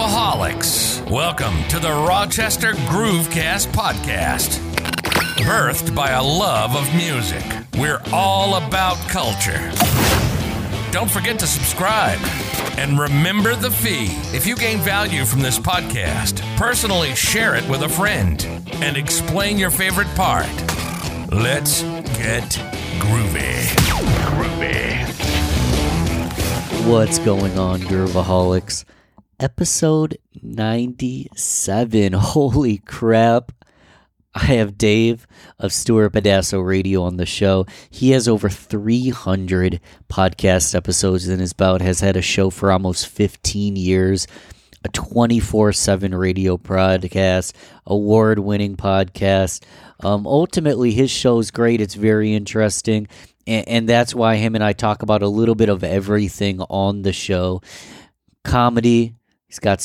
Groovaholics. Welcome to the Rochester Groovecast podcast, birthed by a love of music. We're all about culture. Don't forget to subscribe. And remember the fee. If you gain value from this podcast, personally share it with a friend and explain your favorite part. Let's get groovy. Groovy. What's going on, Groovaholics? Episode 97. Holy crap. I have Dave of Stuart Bedasso Radio on the show. He has over 300 podcast episodes in his bout, has had a show for almost 15 years, a 24/7 radio podcast, award-winning podcast. Ultimately, his show is great. It's very interesting, and that's why him and I talk about a little bit of everything on the show. Comedy, he's got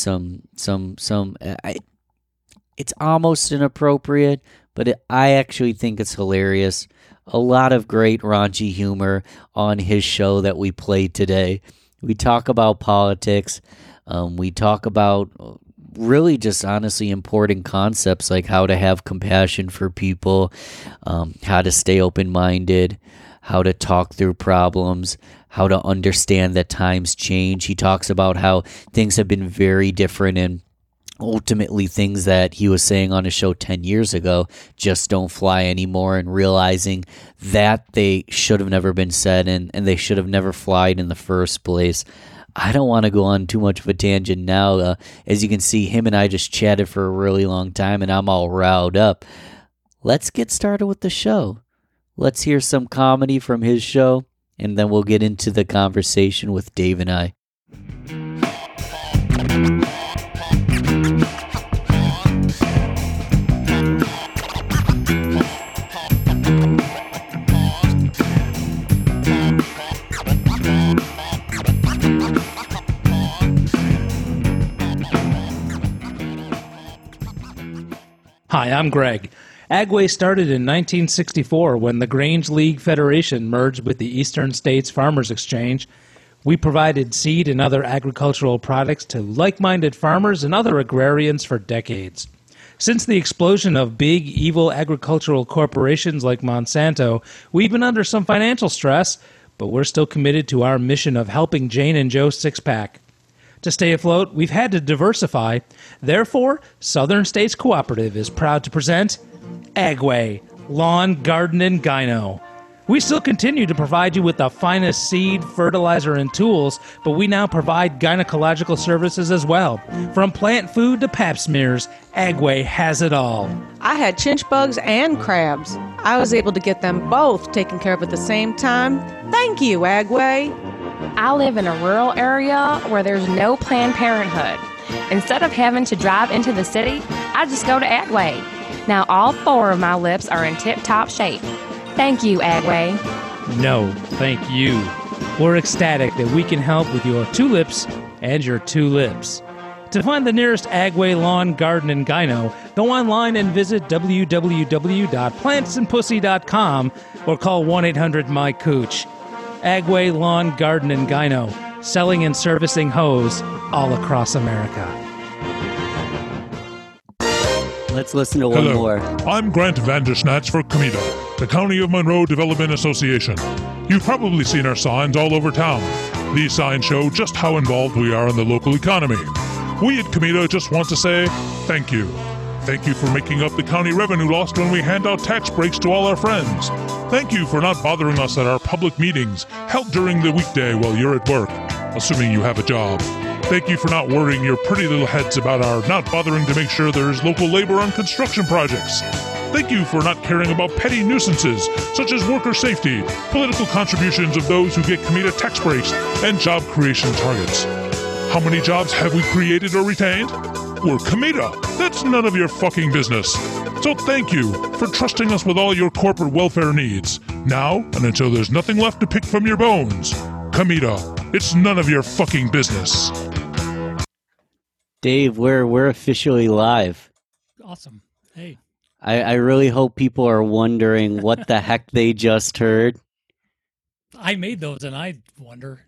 it's almost inappropriate, but I actually think it's hilarious. A lot of great raunchy humor on his show that we played today. We talk about politics. We talk about really just honestly important concepts like how to have compassion for people, how to stay open-minded, how to talk through problems, how to understand that times change. He talks about how things have been very different and ultimately things that he was saying on his show 10 years ago just don't fly anymore, and realizing that they should have never been said and they should have never flied in the first place. I don't want to go on too much of a tangent now. As you can see, him and I just chatted for a really long time and I'm all riled up. Let's get started with the show. Let's hear some comedy from his show and then we'll get into the conversation with Dave and I. Hi, I'm Greg. Agway started in 1964 when the Grange League Federation merged with the Eastern States Farmers Exchange. We provided seed and other agricultural products to like-minded farmers and other agrarians for decades. Since the explosion of big, evil agricultural corporations like Monsanto, we've been under some financial stress, but we're still committed to our mission of helping Jane and Joe Six-Pack. To stay afloat, we've had to diversify. Therefore, Southern States Cooperative is proud to present Agway, Lawn, Garden, and Gyno. We still continue to provide you with the finest seed, fertilizer, and tools, but we now provide gynecological services as well. From plant food to pap smears, Agway has it all. I had chinch bugs and crabs. I was able to get them both taken care of at the same time. Thank you, Agway. I live in a rural area where there's no Planned Parenthood. Instead of having to drive into the city, I just go to Agway. Now all four of my lips are in tip-top shape. Thank you, Agway. No, thank you. We're ecstatic that we can help with your two lips and your two lips. To find the nearest Agway Lawn, Garden, and Gyno, go online and visit www.plantsandpussy.com or call 1-800-MY-COOCH. Agway Lawn, Garden, and Gyno, selling and servicing hose all across America. Let's listen to one more. I'm Grant Vandersnatch for COMIDA, the County of Monroe Development Association. You've probably seen our signs all over town. These signs show just how involved we are in the local economy. We at COMIDA just want to say thank you. Thank you for making up the county revenue lost when we hand out tax breaks to all our friends. Thank you for not bothering us at our public meetings held during the weekday while you're at work, assuming you have a job. Thank you for not worrying your pretty little heads about our not bothering to make sure there's local labor on construction projects. Thank you for not caring about petty nuisances such as worker safety, political contributions of those who get COMIDA tax breaks, and job creation targets. How many jobs have we created or retained? We're COMIDA. That's none of your fucking business. So thank you for trusting us with all your corporate welfare needs. Now, and until there's nothing left to pick from your bones, COMIDA, it's none of your fucking business. Dave, we're officially live. Awesome. Hey. I really hope people are wondering what the heck they just heard. I made those and I wonder.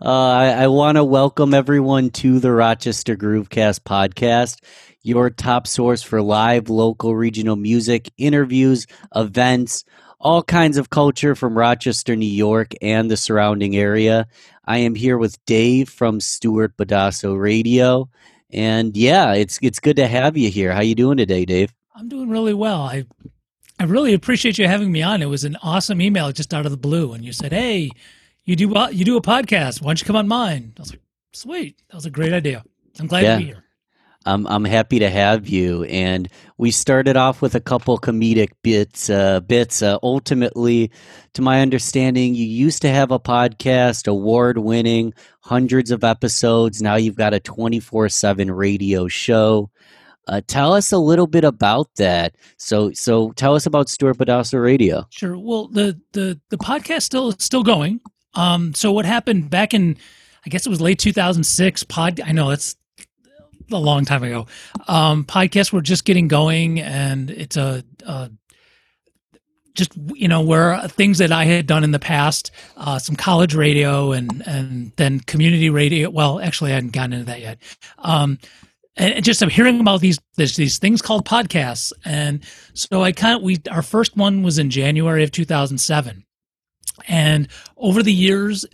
I want to welcome everyone to the Rochester Groovecast podcast, your top source for live, local, regional music, interviews, events, all kinds of culture from Rochester, New York, and the surrounding area. I am here with Dave from Stuart Bedasso Radio, and yeah, it's good to have you here. How you doing today, Dave? I'm doing really well. I really appreciate you having me on. It was an awesome email just out of the blue, and you said, "Hey, you do a podcast. Why don't you come on mine?" I was like, "Sweet, that was a great idea. I'm glad to be here." I'm happy to have you, and we started off with a couple comedic bits. Ultimately, to my understanding, you used to have a podcast, award-winning, hundreds of episodes. Now you've got a 24/7 radio show. Tell us a little bit about that. So tell us about Stuart Bedasso Radio. Sure. Well, the podcast still going. So what happened back in, I guess it was late 2006. I know that's a long time ago. Podcasts were just getting going, and it's where things that I had done in the past, some college radio and then community radio. Well, actually I hadn't gotten into that yet. And just I'm hearing about these things called podcasts. And so our first one was in January of 2007. And over the years,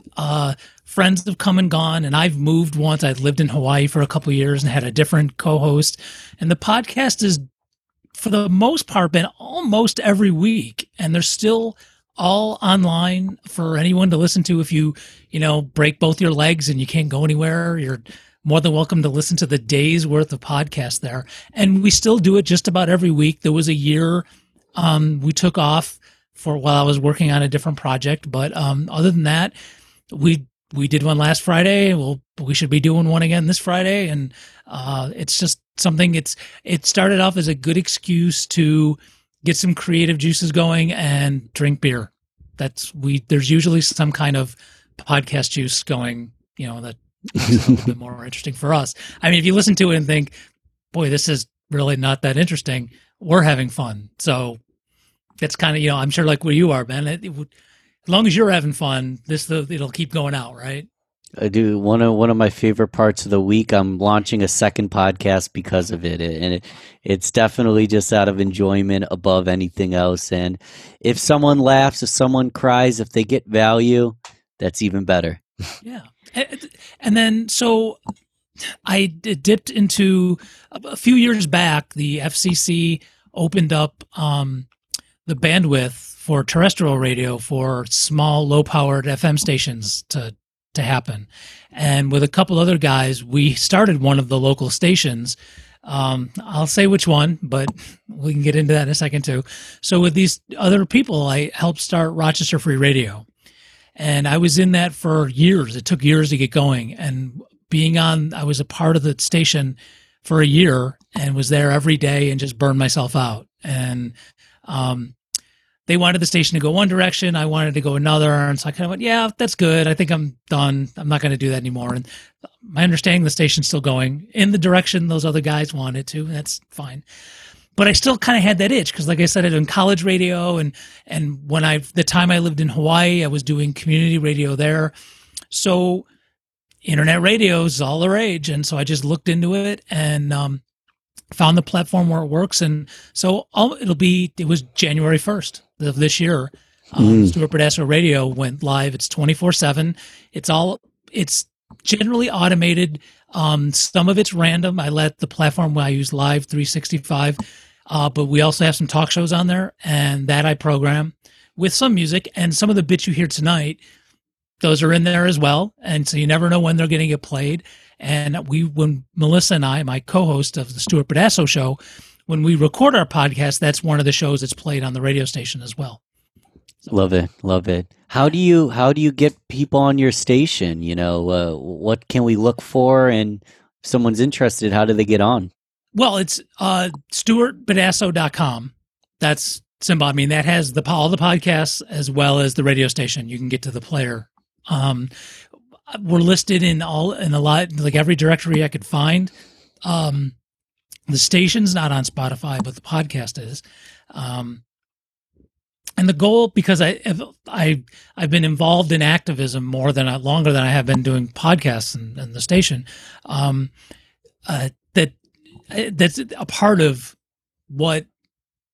friends have come and gone, and I've moved once. I've lived in Hawaii for a couple of years and had a different co-host. And the podcast is, for the most part, been almost every week. And they're still all online for anyone to listen to. If you break both your legs and you can't go anywhere, you're more than welcome to listen to the day's worth of podcasts there. And we still do it just about every week. There was a year we took off for while I was working on a different project. But other than that, we did one last Friday. Well, we should be doing one again this Friday. And it's just something, it started off as a good excuse to get some creative juices going and drink beer. There's usually some kind of podcast juice going, that a little bit more interesting for us. I mean, if you listen to it and think, boy, this is really not that interesting, we're having fun. So that's kind of, I'm sure like where you are, Ben, as long as you're having fun, it'll keep going out, right? I do. One of my favorite parts of the week, I'm launching a second podcast because of it. And it's definitely just out of enjoyment above anything else. And if someone laughs, if someone cries, if they get value, that's even better. Yeah. And then, so I dipped into, a few years back, the FCC opened up the bandwidth for terrestrial radio for small, low-powered FM stations to happen. And with a couple other guys, we started one of the local stations. I'll say which one, but we can get into that in a second, too. So with these other people, I helped start Rochester Free Radio. And I was in that for years. It took years to get going. And I was a part of the station for a year and was there every day and just burned myself out. And they wanted the station to go one direction. I wanted to go another. And so I kind of went, yeah, that's good. I think I'm done. I'm not going to do that anymore. And my understanding, the station's still going in the direction those other guys wanted to. And that's fine. But I still kind of had that itch because, like I said, I'd done college radio, and when the time I lived in Hawaii, I was doing community radio there. So internet radio is all the rage, and so I just looked into it and found the platform where it works. And so it was January 1st of this year. Stuart Bedasso Radio went live. It's 24/7. It's generally automated. Some of it's random. I let the platform I use Live 365, but we also have some talk shows on there, and that I program with some music, and some of the bits you hear tonight, those are in there as well. And so you never know when they're going to get played. And when Melissa and I, my co-host of the Stuart Bedasso show, when we record our podcast, that's one of the shows that's played on the radio station as well. Love it. How do you get people on your station? What can we look for? And if someone's interested, how do they get on? Well, it's StuartBedasso.com. That's Simba. I mean, that has all the podcasts as well as the radio station. You can get to the player. We're listed in every directory I could find. The station's not on Spotify, but the podcast is. And the goal, because I've been involved in activism longer than I have been doing podcasts and the station, that's a part of what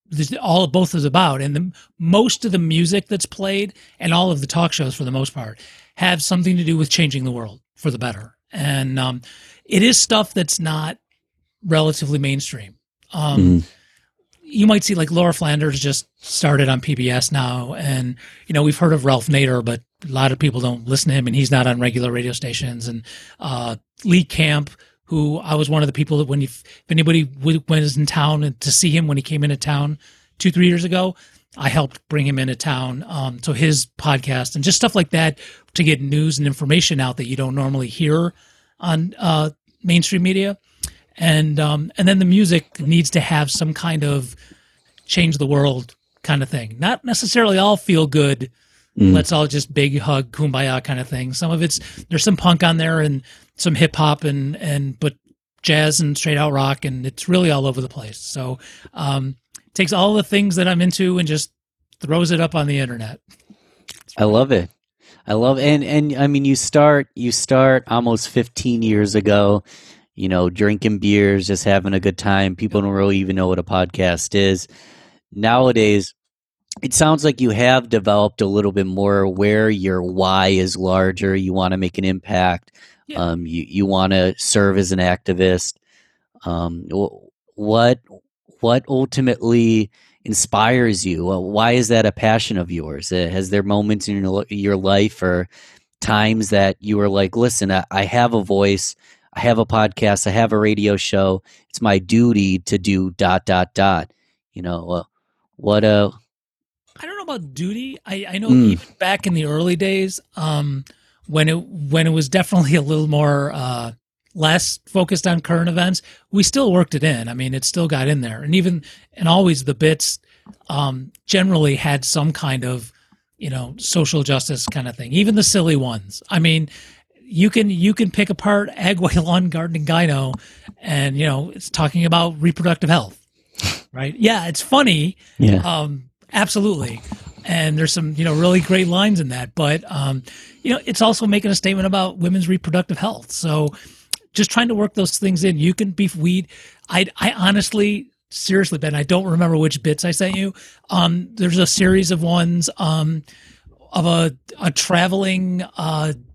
this, both is about. And most of the music that's played and all of the talk shows, for the most part, have something to do with changing the world for the better. And it is stuff that's not relatively mainstream. You might see, like, Laura Flanders just started on PBS now, and we've heard of Ralph Nader, but a lot of people don't listen to him, and he's not on regular radio stations. And Lee Camp, who I was one of the people that if anybody was in town and to see him when he came into town 2-3 years ago, I helped bring him into town. So his podcast and just stuff like that to get news and information out that you don't normally hear on mainstream media. And then the music needs to have some kind of change the world kind of thing. Not necessarily all feel good. Let's all just big hug kumbaya kind of thing. Some of it's, there's some punk on there and some hip hop but jazz and straight out rock, and it's really all over the place. So, takes all the things that I'm into and just throws it up on the internet. I love it. And I mean, you start almost 15 years ago, drinking beers, just having a good time. People don't really even know what a podcast is. Nowadays, it sounds like you have developed a little bit more where your why is larger. You want to make an impact. Yeah. You want to serve as an activist. What ultimately inspires you? Why is that a passion of yours? Has there moments in your life or times that you were like, listen, I have a voice, I have a podcast, I have a radio show, it's my duty to do ... I don't know about duty. I know even back in the early days, when it was definitely a little more, less focused on current events, we still worked it in. I mean, it still got in there, and always the bits generally had some kind of, social justice kind of thing. Even the silly ones. I mean, you can pick apart Agway Lawn Garden and Gyno, and it's talking about reproductive health, right? Yeah, it's funny. Yeah. Absolutely. And there's some, really great lines in that, but it's also making a statement about women's reproductive health. So just trying to work those things in. You can be weed. I honestly, seriously, Ben, I don't remember which bits I sent you. There's a series of ones of a traveling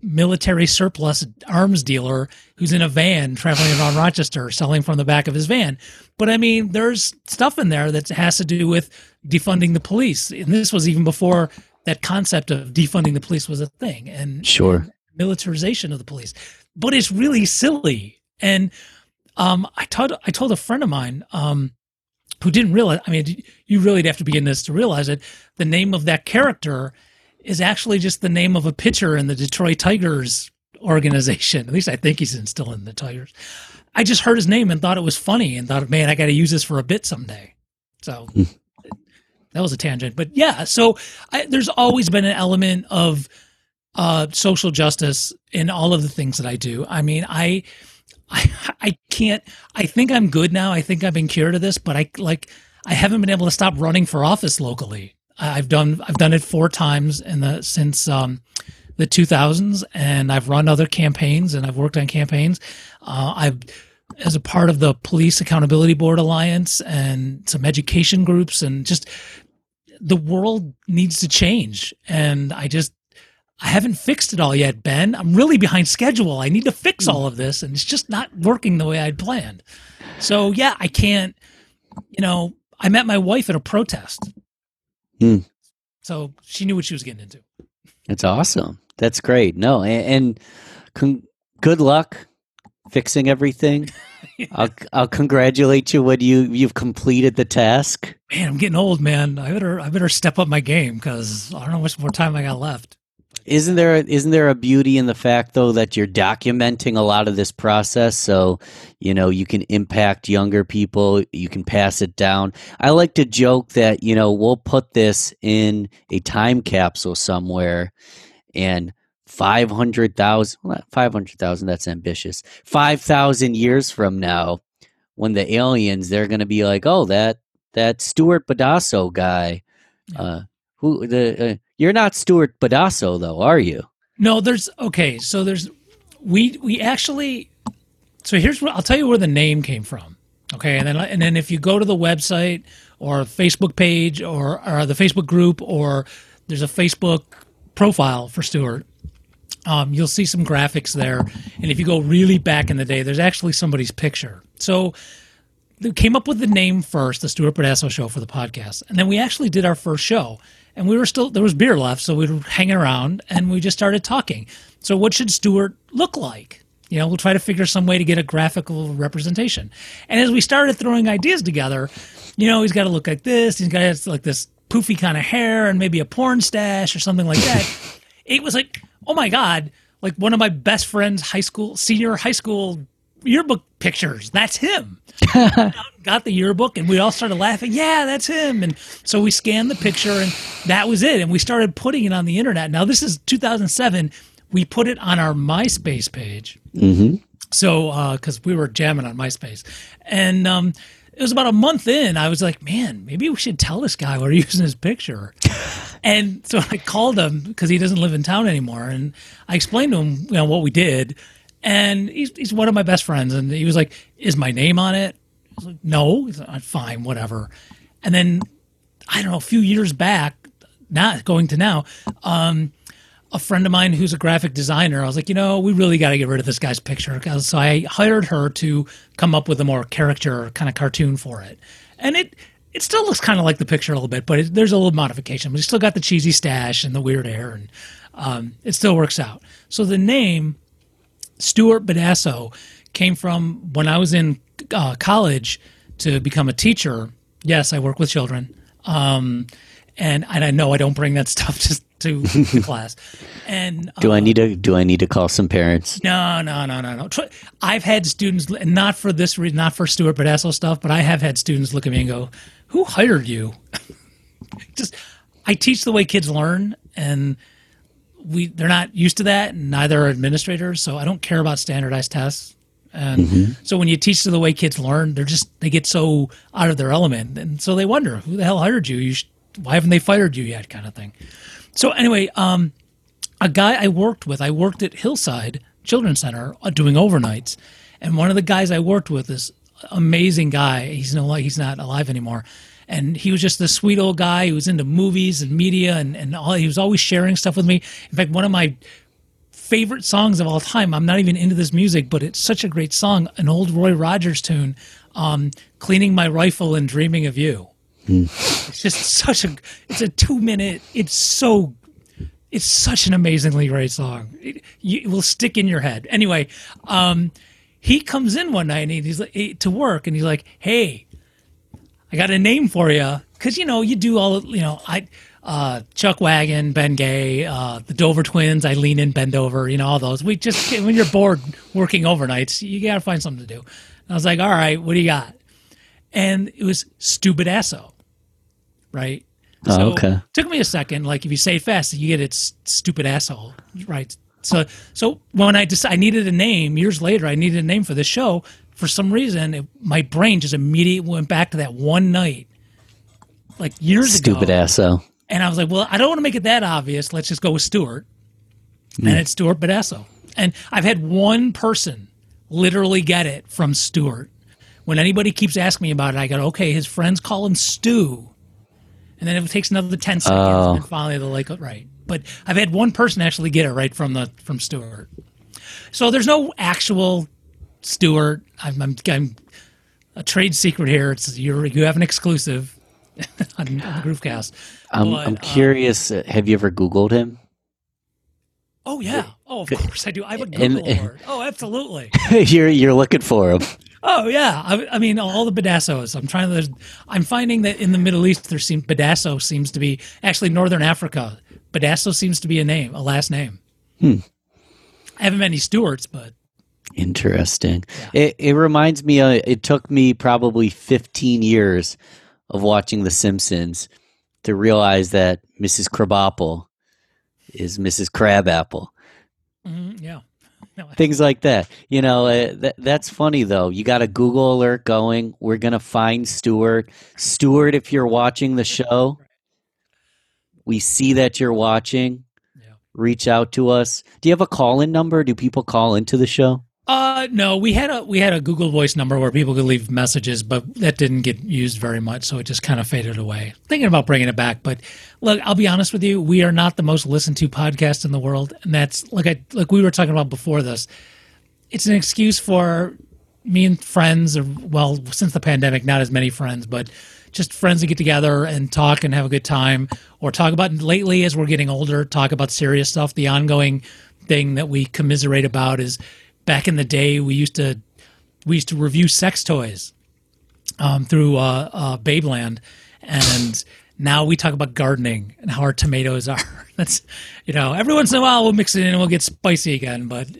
military surplus arms dealer who's in a van traveling around Rochester, selling from the back of his van. But I mean, there's stuff in there that has to do with defunding the police. And this was even before that concept of defunding the police was a thing, and sure, militarization of the police. But it's really silly. And I told a friend of mine who didn't realize, I mean, you really have to be in this to realize it. The name of that character is actually just the name of a pitcher in the Detroit Tigers organization. At least I think he's still in the Tigers. I just heard his name and thought it was funny and thought, man, I got to use this for a bit someday. So that was a tangent, but yeah. So there's always been an element of social justice in all of the things that I do. I mean, I can't. I think I'm good now. I think I've been cured of this, but I haven't been able to stop running for office locally. I've done it 4 times since the 2000s, and I've run other campaigns and I've worked on campaigns. I've, as a part of the Police Accountability Board Alliance and some education groups, and just the world needs to change. And I haven't fixed it all yet, Ben. I'm really behind schedule. I need to fix all of this, and it's just not working the way I'd planned. So yeah, I can't, I met my wife at a protest. So she knew what she was getting into. That's awesome. That's great. No, and good luck fixing everything. Yeah. I'll congratulate you when you've completed the task. Man, I'm getting old, man. I better step up my game, because I don't know much more time I got left. Isn't there a beauty in the fact, though, that you're documenting a lot of this process, so you can impact younger people, you can pass it down. I like to joke that we'll put this in a time capsule somewhere, and 500,000, that's ambitious, 5,000 years from now, when the aliens, they're going to be like, oh, that Stuart Bedasso guy, Who the? You're not Stuart Bedasso, though, are you? No, there's okay. So there's we actually. So here's what I'll tell you where the name came from. Okay, and then if you go to the website or Facebook page or the Facebook group or there's a Facebook profile for Stuart, you'll see some graphics there. And if you go really back in the day, there's actually somebody's picture. So they came up with the name first, the Stuart Bedasso Show, for the podcast. And then we actually did our first show. And we were still, there was beer left, so we were hanging around and we just started talking. So what should Stuart look like? You know, we'll try to figure some way to get a graphical representation. And as we started throwing ideas together, you know, he's got to look like this. He's got to have like this poofy kind of hair and maybe a porn stash or something like that. It was like, oh my God, like one of my best friend's senior high school yearbook pictures. That's him. Got the yearbook and we all started laughing. Yeah, that's him. And so we scanned the picture and that was it. And we started putting it on the internet. Now this is 2007. We put it on our MySpace page. Mm-hmm. So, because we were jamming on MySpace. And it was about a month in, I was like, man, maybe we should tell this guy we're using his picture. And so I called him because he doesn't live in town anymore. And I explained to him, you know, what we did. And he's one of my best friends. And he was like, is my name on it? I was like, no. He's like, fine, whatever. And then, I don't know, a few years back, not going to now, a friend of mine who's a graphic designer, I was like, you know, we really got to get rid of this guy's picture. So I hired her to come up with a more character kind of cartoon for it. And it still looks kind of like the picture a little bit, but there's a little modification. We still got the cheesy stash and the weird hair, and it still works out. So the name Stuart Bedasso came from when I was in college to become a teacher. Yes, I work with children. And I know I don't bring that stuff to the class. And do I need to call some parents? No. I've had students, not for this reason, not for Stuart Bedasso stuff, but I have had students look at me and go, "Who hired you?" Just, I teach the way kids learn, and they're not used to that, and neither are administrators. So I don't care about standardized tests. And so when you teach them the way kids learn, they get so out of their element, and so they wonder, "Who the hell hired you? Why haven't they fired you yet?" kind of thing. So anyway, a guy I worked at Hillside Children's Center doing overnights, and one of the guys I worked with, this amazing guy, he's not alive anymore, and he was just this sweet old guy who was into movies and media and all. He was always sharing stuff with me. In fact, one of my favorite songs of all time, I'm not even into this music, but it's such a great song, an old Roy Rogers tune, Cleaning My Rifle and Dreaming of You. It's just it's a 2 minute, it's such an amazingly great song. It will stick in your head. Anyway, he comes in one night and he's like, to work, and he's like, "Hey, I got a name for you." Cause you do all, Chuck Wagon, Ben Gay, the Dover twins, Eileen and Bend Over, all those, when you're bored working overnights, you gotta find something to do. And I was like, "All right, what do you got?" And it was Stu Bedasso. Right? Oh, so okay. It took me a second. Like, if you say it fast, you get it's stupid asshole. Right? So when I needed a name, years later, I needed a name for this show. For some reason, my brain just immediately went back to that one night, like years stupid ago. Stupid asshole. And I was like, well, I don't want to make it that obvious. Let's just go with Stuart. Mm. And it's Stuart Bedasso. And I've had one person literally get it from Stuart. When anybody keeps asking me about it, I go, okay, his friends call him Stu. And then it takes another 10 seconds, and finally they're like, right. But I've had one person actually get it right from Stuart. So there's no actual Stuart. I'm a trade secret here. It's you have an exclusive on Groovecast. I'm curious. Have you ever Googled him? Oh yeah. Oh, of course I do. I have a Google word. Oh, absolutely. You're looking for him. Oh yeah, I mean all the Bedassos. I'm finding that in the Middle East, Bedasso seems to be actually Northern Africa. Bedasso seems to be a last name. Hmm. I haven't met any Stuarts, but interesting. Yeah. It reminds me. It took me probably 15 years of watching The Simpsons to realize that Mrs. Crabapple is Mrs. Crabapple. Mm-hmm, yeah. Things like that. That's funny, though. You got a Google alert going. We're going to find Stuart. Stuart, if you're watching the show, We see that you're watching. Yeah. Reach out to us. Do you have a call-in number? Do people call into the show? No, we had a Google Voice number where people could leave messages, but that didn't get used very much, so it just kind of faded away. Thinking about bringing it back, but look, I'll be honest with you, we are not the most listened to podcast in the world, and that's like we were talking about before this. It's an excuse for me and friends, or well, since the pandemic, not as many friends, but just friends that get together and talk and have a good time, or talk about lately as we're getting older, talk about serious stuff. The ongoing thing that we commiserate about is. Back in the day, we used to review sex toys through Babeland, and now we talk about gardening and how our tomatoes are. That's, you know, every once in a while we'll mix it in and we'll get spicy again. But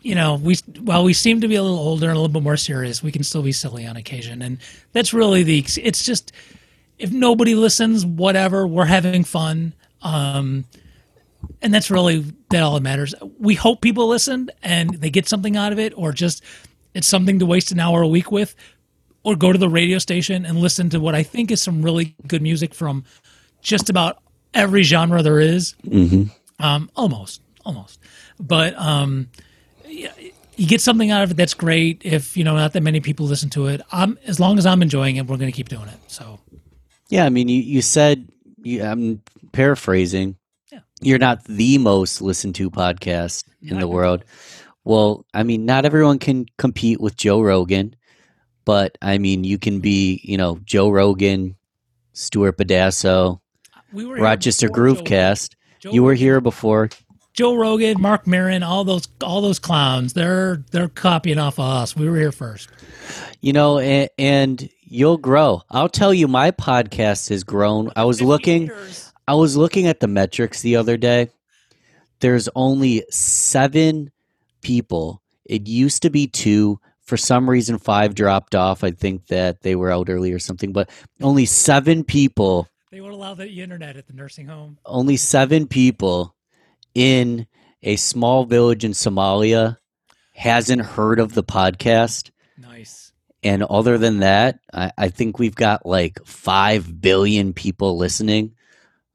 you know, while we seem to be a little older and a little bit more serious, we can still be silly on occasion, and that's really the. It's just if nobody listens, whatever. We're having fun. And that's really that all that matters. We hope people listen and they get something out of it, or just it's something to waste an hour a week with, or go to the radio station and listen to what I think is some really good music from just about every genre there is. Mm-hmm. Almost. But you get something out of it. That's great. If you know, not that many people listen to it. As long as I'm enjoying it, we're going to keep doing it. So, yeah, I mean, you said I'm paraphrasing. You're not the most listened to podcast in the world. Well, I mean, not everyone can compete with Joe Rogan, but I mean, you can be, you know, Joe Rogan, Stuart Bedasso, Rochester Groovecast. You were here before. Joe Rogan, Mark Maron, all those clowns. They're copying off of us. We were here first. You know, and you'll grow. I'll tell you, my podcast has grown. I was looking at the metrics the other day. There's only 7 people. It used to be 2. For some reason, 5 dropped off. I think that they were out early or something, but only 7 people. They won't allow the internet at the nursing home. Only 7 people in a small village in Somalia hasn't heard of the podcast. Nice. And other than that, I think we've got like 5 billion people listening.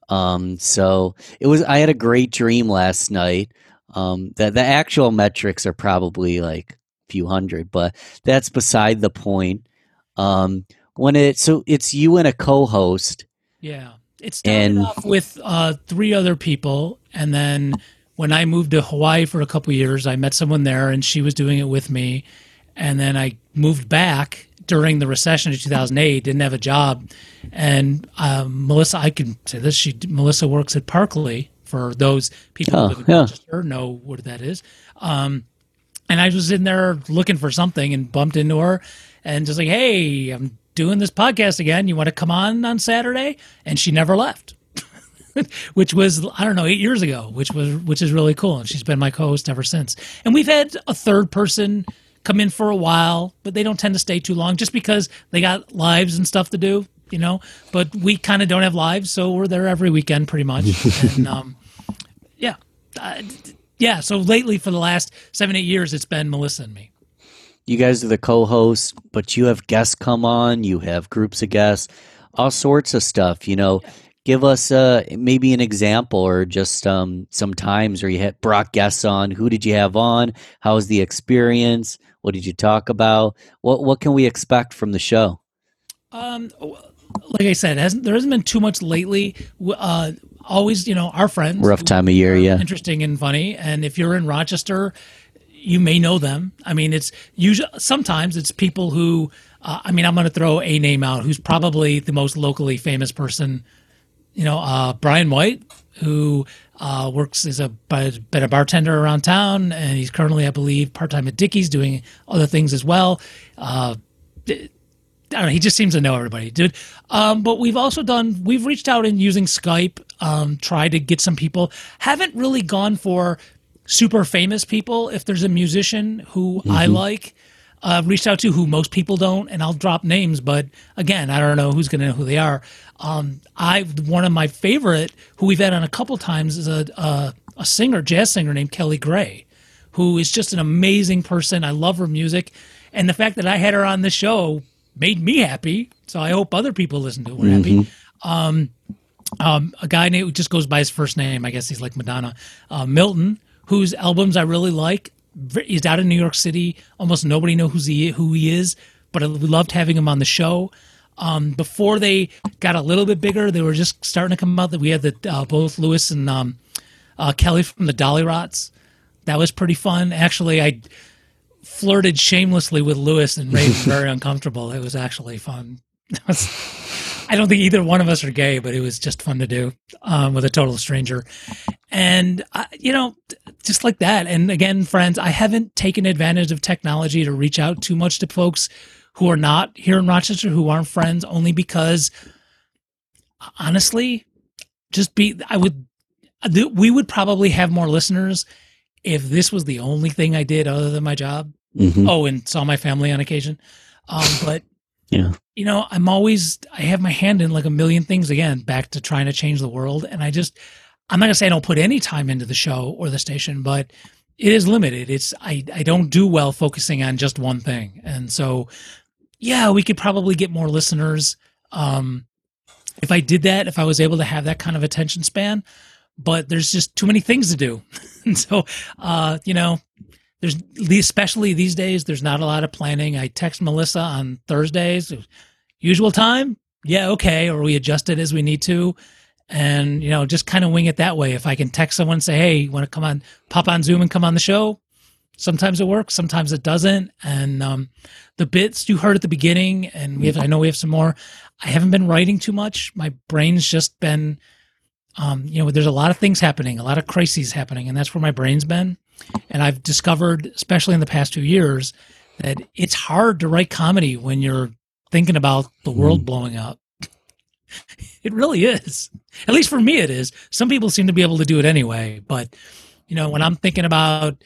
So it was, I had a great dream last night. The actual metrics are probably like a few hundred, but that's beside the point. So it's you and a co-host. Yeah. It started off with, 3 other people. And then when I moved to Hawaii for a couple of years, I met someone there and she was doing it with me. And then I moved back during the recession of 2008, didn't have a job. And Melissa, I can say this, Melissa works at Parkley, for those people who live in Rochester know what that is. And I was in there looking for something and bumped into her and just like, hey, I'm doing this podcast again. You want to come on Saturday? And she never left, which was, I don't know, 8 years ago, which is really cool. And she's been my co-host ever since. And we've had a third person come in for a while, but they don't tend to stay too long just because they got lives and stuff to do, you know, but we kind of don't have lives. So we're there every weekend pretty much. And, yeah. So lately for the last 7-8 years, it's been Melissa and me. You guys are the co-hosts, but you have guests come on, you have groups of guests, all sorts of stuff, you know. Yeah. Give us maybe an example, or just some times where you had brought guests on. Who did you have on? How was the experience? What did you talk about? What can we expect from the show? Like I said, there hasn't been too much lately. Always, you know, our friends. Rough time of year, yeah. Interesting and funny. And if you're in Rochester, you may know them. I mean, it's usually sometimes it's people who. I mean, I'm going to throw a name out who's probably the most locally famous person. You know, Brian White, who been a bartender around town, and he's currently, I believe, part-time at Dickey's doing other things as well. I don't know, he just seems to know everybody, dude. But we've reached out and using Skype, tried to get some people. Haven't really gone for super famous people. If there's a musician who I like, reached out to who most people don't, and I'll drop names, but again, I don't know who's going to know who they are. One of my favorite, who we've had on a couple times, is a singer, jazz singer named Kelly Gray, who is just an amazing person. I love her music, and the fact that I had her on the show made me happy, so I hope other people listen to it were happy. a guy named, who just goes by his first name, I guess he's like Madonna, Milton, whose albums I really like. He's out in New York City. Almost nobody knows who he is, but I loved having him on the show. Before they got a little bit bigger, they were just starting to come out. That we had both Lewis and Kelly from the Dolly Rots. That was pretty fun. Actually, I flirted shamelessly with Lewis and made him very uncomfortable. It was actually fun. I don't think either one of us are gay, but it was just fun to do with a total stranger. And, just like that. And again, friends, I haven't taken advantage of technology to reach out too much to folks who are not here in Rochester, who aren't friends, only because, honestly, we would probably have more listeners if this was the only thing I did other than my job. Mm-hmm. Oh, and saw my family on occasion. But yeah, I have my hand in like a million things again, back to trying to change the world. And I'm not gonna say I don't put any time into the show or the station, but it is limited. I don't do well focusing on just one thing. And so, yeah, we could probably get more listeners if I did that, if I was able to have that kind of attention span, but there's just too many things to do. And so, there's, especially these days, there's not a lot of planning. I text Melissa on Thursdays, usual time. Yeah. Okay. Or we adjust it as we need to. And, just kind of wing it that way. If I can text someone and say, hey, you want to pop on Zoom and come on the show? Sometimes it works, sometimes it doesn't. And the bits you heard at the beginning, and I know we have some more. I haven't been writing too much. My brain's just been, there's a lot of things happening, a lot of crises happening, and that's where my brain's been. And I've discovered, especially in the past 2 years, that it's hard to write comedy when you're thinking about the world blowing up. It really is. At least for me, it is. Some people seem to be able to do it anyway. But, when I'm thinking about,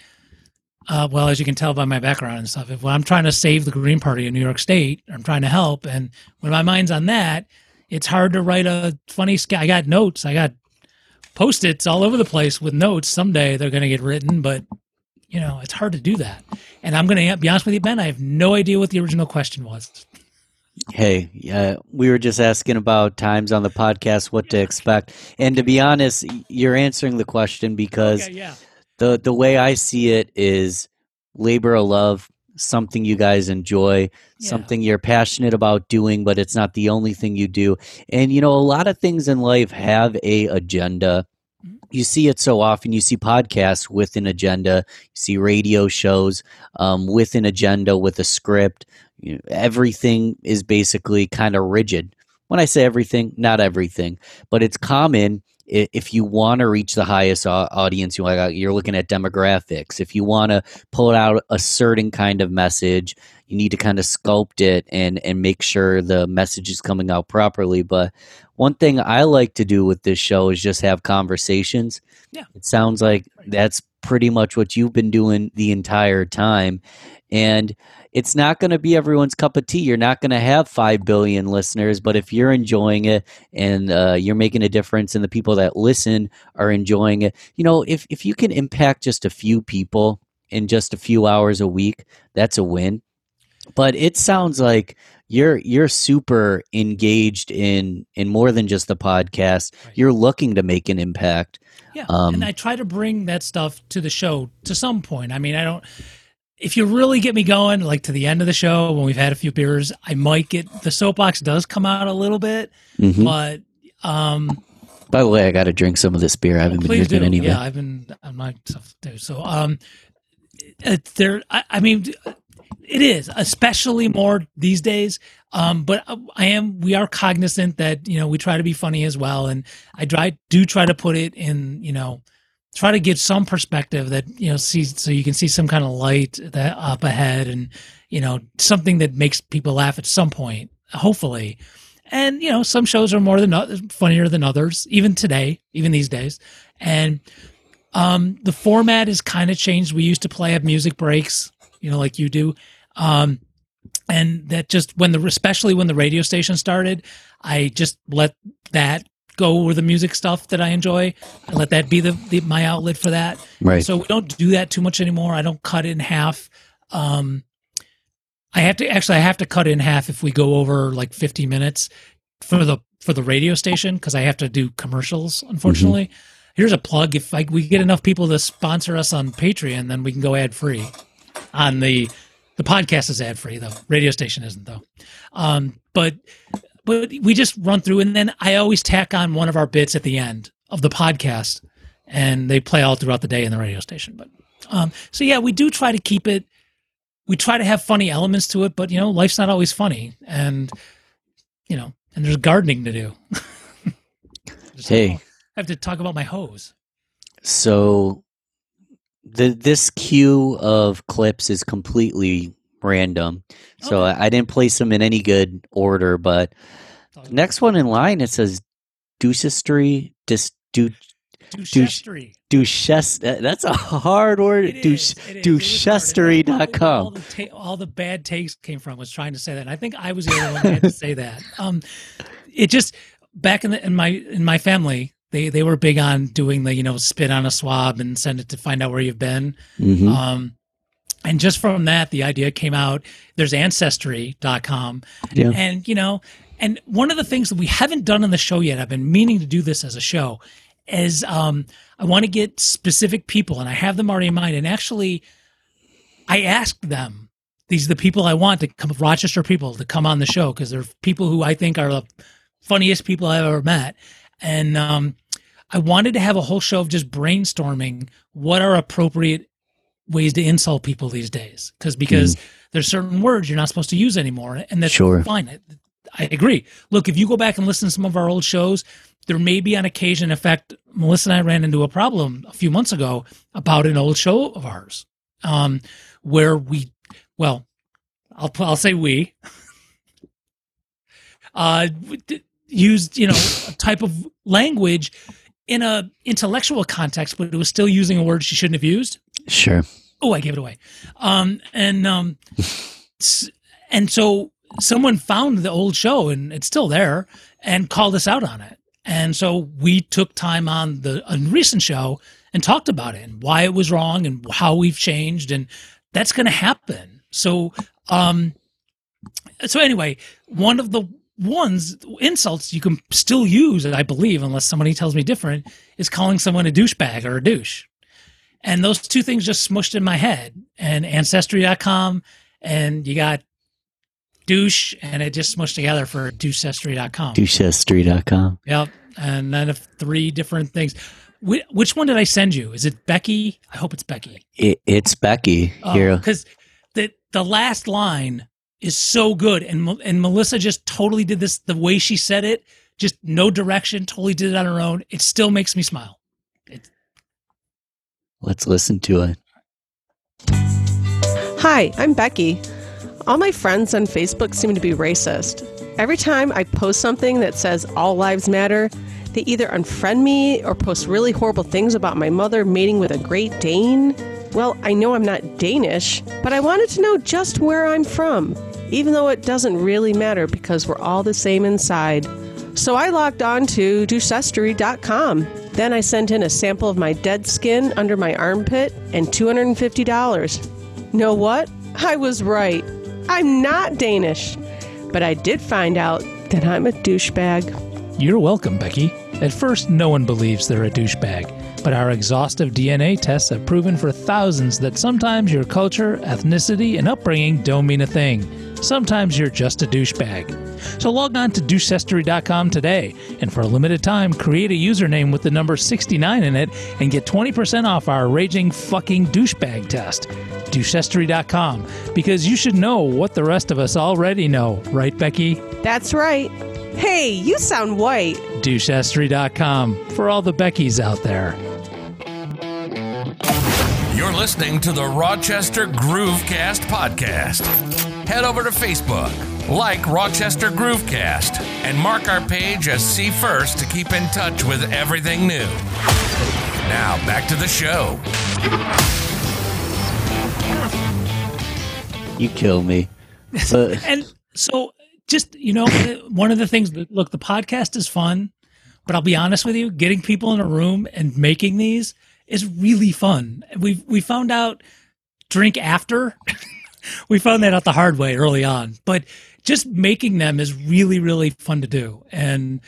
as you can tell by my background and stuff, when I'm trying to save the Green Party in New York State, I'm trying to help. And when my mind's on that, it's hard to write a funny sketch. I got notes. I got Post-its all over the place with notes. Someday they're going to get written, but, it's hard to do that. And I'm going to be honest with you, Ben, I have no idea what the original question was. Hey, we were just asking about times on the podcast, what to expect. And to be honest, you're answering the question because the way I see it is labor of love, something you guys enjoy, something you're passionate about doing, but it's not the only thing you do. And, a lot of things in life have a agenda. You see it so often. You see podcasts with an agenda. You see radio shows with an agenda, with a script. Everything is basically kind of rigid. When I say everything, not everything, but it's common. If you want to reach the highest audience, you're looking at demographics. If you want to pull out a certain kind of message, you need to kind of sculpt it and make sure the message is coming out properly. But one thing I like to do with this show is just have conversations. Yeah. It sounds like that's pretty much what you've been doing the entire time. And it's not going to be everyone's cup of tea. You're not going to have 5 billion listeners, but if you're enjoying it and you're making a difference and the people that listen are enjoying it, if you can impact just a few people in just a few hours a week, that's a win. But it sounds like you're super engaged in more than just the podcast. Right. You're looking to make an impact. Yeah, and I try to bring that stuff to the show to some point. I mean, if you really get me going, like to the end of the show when we've had a few beers, I might get the soapbox does come out a little bit. Mm-hmm. But by the way, I got to drink some of this beer. I haven't been drinking any of it. Yeah, I'm not stuff too. So it is, especially more these days. But we are cognizant that we try to be funny as well, and I try to put it in try to give some perspective that, so you can see some kind of light that up ahead and, something that makes people laugh at some point, hopefully. And, some shows are funnier than others, even today, even these days. And the format has kind of changed. We used to have music breaks, like you do. And that just especially when the radio station started, I just let that go with the music stuff that I enjoy. I let that be my outlet for that. Right. So we don't do that too much anymore. I don't cut it in half. I have to cut it in half if we go over like 50 minutes for the for the radio station because I have to do commercials, unfortunately. Mm-hmm. Here's a plug. If we get enough people to sponsor us on Patreon, then we can go ad-free. On the podcast is ad-free, though. Radio station isn't, though. But we just run through, and then I always tack on one of our bits at the end of the podcast, and they play all throughout the day in the radio station. But so, yeah, we do try to keep it. We try to have funny elements to it, but, you know, life's not always funny. And, you know, and there's gardening to do. Hey. I have to talk about my hose. So this queue of clips is completely random. Okay. So I didn't place them in any good order, but the next one in line, it says doucheestry. That's a hard word. Doucheestry.com. All the bad takes came from was trying to say that. And I think I was the only one who had to say that. It just back in my family, They were big on doing the, you know, spit on a swab and send it to find out where you've been. Mm-hmm. And just from that, the idea came out. There's Ancestry.com. Yeah. And, you know, and one of the things that we haven't done on the show yet, I've been meaning to do this as a show, is I want to get specific people, and I have them already in mind. And actually, I asked them, these are the people I want to come, Rochester people, to come on the show, because they're people who I think are the funniest people I've ever met. And I wanted to have a whole show of just brainstorming what are appropriate ways to insult people these days. Because there's certain words you're not supposed to use anymore. And that's fine. I agree. Look, if you go back and listen to some of our old shows, there may be on occasion. In fact, Melissa and I ran into a problem a few months ago about an old show of ours where we, well, I'll say we used, you know, a type of language in a intellectual context, but it was still using a word she shouldn't have used. Sure. Oh, I gave it away. And so someone found the old show, and it's still there, and called us out on it. And so we took time on a recent show and talked about it and why it was wrong and how we've changed, and that's going to happen. So, anyway, one of the insults you can still use, I believe, unless somebody tells me different, is calling someone a douchebag or a douche. And those two things just smushed in my head. And Ancestry.com, and you got douche, and it just smushed together for doucheestry.com. Doucheestry.com. Yep. And then three different things. Which one did I send you? Is it Becky? I hope it's Becky. It's Becky. Because the last line is so good, and Melissa just totally did this the way she said it, just no direction, totally did it on her own. It still makes me smile. Let's listen to it. Hi, I'm Becky. All my friends on Facebook seem to be racist. Every time I post something that says all lives matter, they either unfriend me or post really horrible things about my mother mating with a Great Dane. Well, I know I'm not Danish, but I wanted to know just where I'm from, even though it doesn't really matter because we're all the same inside. So I logged on to doucheestry.com. Then I sent in a sample of my dead skin under my armpit and $250. Know what? I was right. I'm not Danish, but I did find out that I'm a douchebag. You're welcome, Becky. At first, no one believes they're a douchebag. But our exhaustive DNA tests have proven for thousands that sometimes your culture, ethnicity, and upbringing don't mean a thing. Sometimes you're just a douchebag. So log on to doucheestry.com today, and for a limited time, create a username with the number 69 in it and get 20% off our raging fucking douchebag test. doucheestry.com, because you should know what the rest of us already know. Right, Becky? That's right. Hey, you sound white. doucheestry.com for all the Beckys out there. You're listening to the Rochester Groovecast podcast. Head over to Facebook, like Rochester Groovecast, and mark our page as See First to keep in touch with everything new. Now, back to the show. You kill me. And so, just, you know, one of the things, look, the podcast is fun, but I'll be honest with you, getting people in a room and making these is really fun. We found out drink after We found that out the hard way early on, but just making them is really, really fun to do. And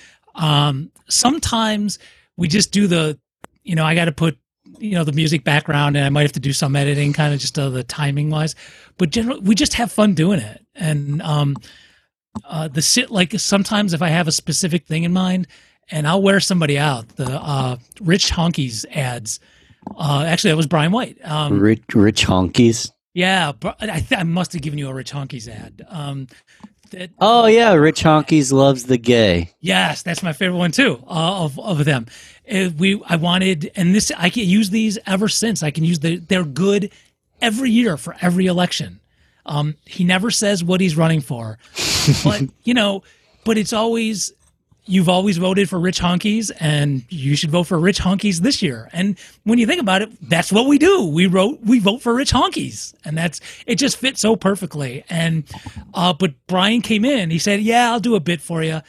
sometimes we just do the, you know, I got to put, you know, the music background, and I might have to do some editing kind of just the timing wise, but generally we just have fun doing it. And sometimes if I have a specific thing in mind, and I'll wear somebody out, the Rich Honkies ads. Actually, that was Brian White. Rich Honkies? Yeah, I must have given you a Rich Honkies ad. Rich Honkies loves the gay. Yes, that's my favorite one too of them. I can use these ever since. I can use they're good every year for every election. He never says what he's running for, but you know, but it's always. You've always voted for Rich Honkies, and you should vote for Rich Honkies this year. And when you think about it, that's what we do. We vote for Rich Honkies, and it just fits so perfectly. And but Brian came in, he said, "Yeah, I'll do a bit for you."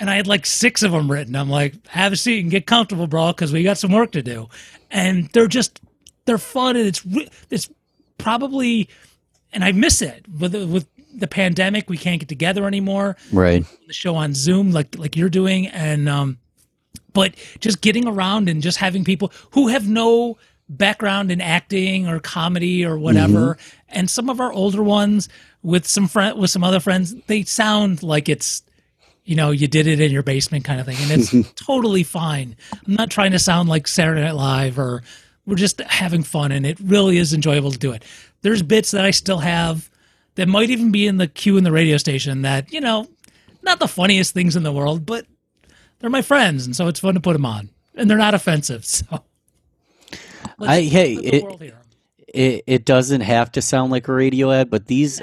And I had like 6 of them written. I'm like, "Have a seat and get comfortable, bro, because we got some work to do." And they're fun, and it's probably, and I miss it with the pandemic, we can't get together anymore. Right. The show on Zoom, like you're doing, and but just getting around and just having people who have no background in acting or comedy or whatever, mm-hmm. and some of our older ones with some other friends, they sound like it's, you know, you did it in your basement kind of thing, and it's totally fine. I'm not trying to sound like Saturday Night Live, or we're just having fun, and it really is enjoyable to do it. There's bits that I still have. That might even be in the queue in the radio station that, you know, not the funniest things in the world, but they're my friends, and so it's fun to put them on. And they're not offensive, so. It doesn't have to sound like a radio ad, but these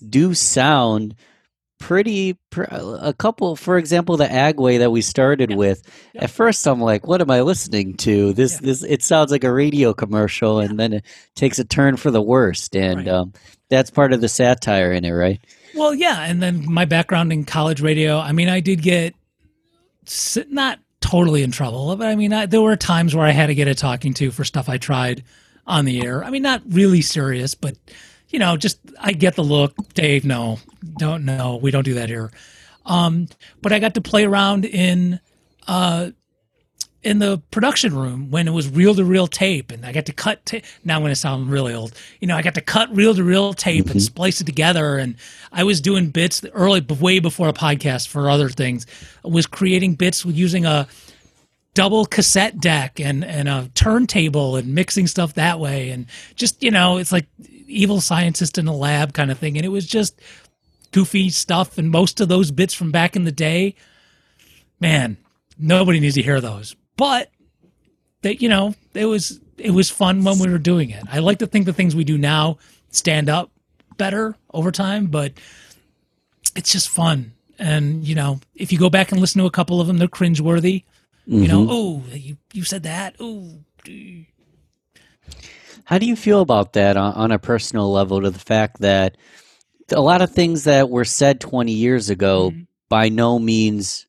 do sound pretty a couple. For example, the Agway that we started with. Yeah. At first, I'm like, "What am I listening to? This it sounds like a radio commercial," and then it takes a turn for the worst. And right. That's part of the satire in it, right? Well, yeah. And then my background in college radio. I mean, I did get not totally in trouble, but I mean, there were times where I had to get a talking to for stuff I tried on the air. I mean, not really serious, but. You know, just I get the look, Dave. No, don't know. We don't do that here. But I got to play around in the production room when it was reel-to-reel tape, and I got to cut. Now I'm going to sound really old. You know, I got to cut reel-to-reel tape mm-hmm. and splice it together. And I was doing bits way before a podcast for other things. I was creating bits using a double cassette deck and a turntable and mixing stuff that way, and just you know, it's like. Evil scientist in a lab kind of thing, and it was just goofy stuff, and most of those bits from back in the day, man, nobody needs to hear those, but that, you know, it was fun when we were doing it. I like to think the things we do now stand up better over time, but it's just fun. And you know, if you go back and listen to a couple of them, they're cringeworthy. Mm-hmm. You know, oh, you said that. Oh, how do you feel about that on a personal level, to the fact that a lot of things that were said 20 years ago mm-hmm. by no means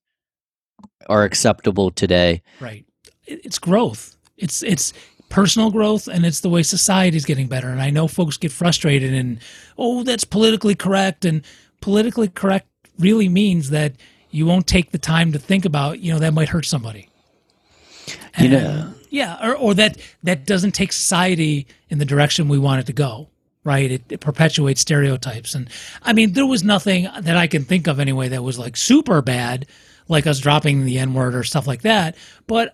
are acceptable today? Right. It's growth. It's personal growth, and it's the way society's getting better. And I know folks get frustrated and, oh, that's politically correct. And politically correct really means that you won't take the time to think about, you know, that might hurt somebody. And, you know. Yeah, or that doesn't take society in the direction we want it to go, right? It perpetuates stereotypes. And, I mean, there was nothing that I can think of anyway that was, like, super bad, like us dropping the N-word or stuff like that. But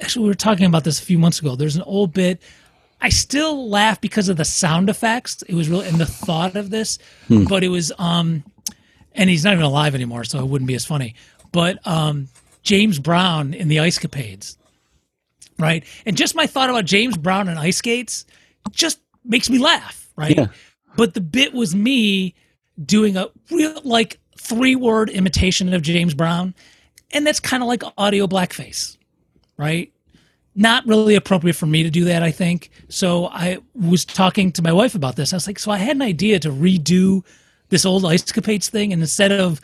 actually, we were talking about this a few months ago. There's an old bit. I still laugh because of the sound effects. It was really – and the thought of this. But it was and he's not even alive anymore, so it wouldn't be as funny. But James Brown in the Ice Capades. Right. And just my thought about James Brown and ice skates just makes me laugh. Right. Yeah. But the bit was me doing a real, like, 3-word imitation of James Brown. And that's kind of like audio blackface. Right. Not really appropriate for me to do that, I think. So I was talking to my wife about this. I was like, so I had an idea to redo this old Ice Capades thing. And instead of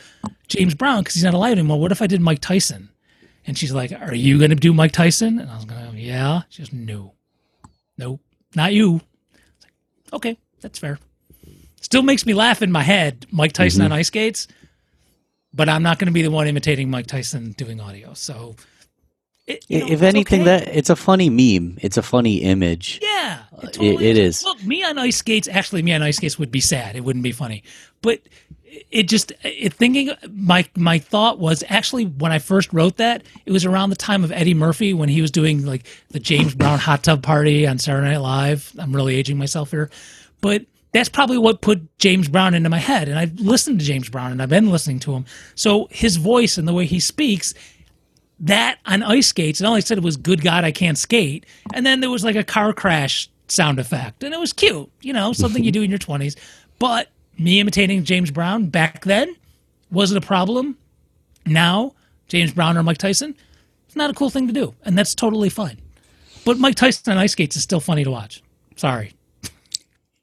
James Brown, because he's not alive anymore, what if I did Mike Tyson? And she's like, "Are you going to do Mike Tyson?" And I was going, "Yeah." She goes, "No, nope, not you." I was like, okay, that's fair. Still makes me laugh in my head, Mike Tyson on ice skates, but I'm not going to be the one imitating Mike Tyson doing audio. So if anything, that it's a funny meme. It's a funny image. Yeah, it totally is. Look, me on ice skates, actually me on ice skates would be sad. It wouldn't be funny. But it just, my thought was actually when I first wrote that, it was around the time of Eddie Murphy when he was doing like the James Brown hot tub party on Saturday Night Live. I'm really aging myself here. But that's probably what put James Brown into my head. And I've listened to James Brown, and I've been listening to him. So his voice and the way he speaks, that on ice skates, and all I said was, good God, I can't skate. And then there was like a car crash sound effect. And it was cute, you know, something you do in your 20s. But me imitating James Brown back then wasn't a problem. Now, James Brown or Mike Tyson, it's not a cool thing to do. And that's totally fine. But Mike Tyson on ice skates is still funny to watch. Sorry.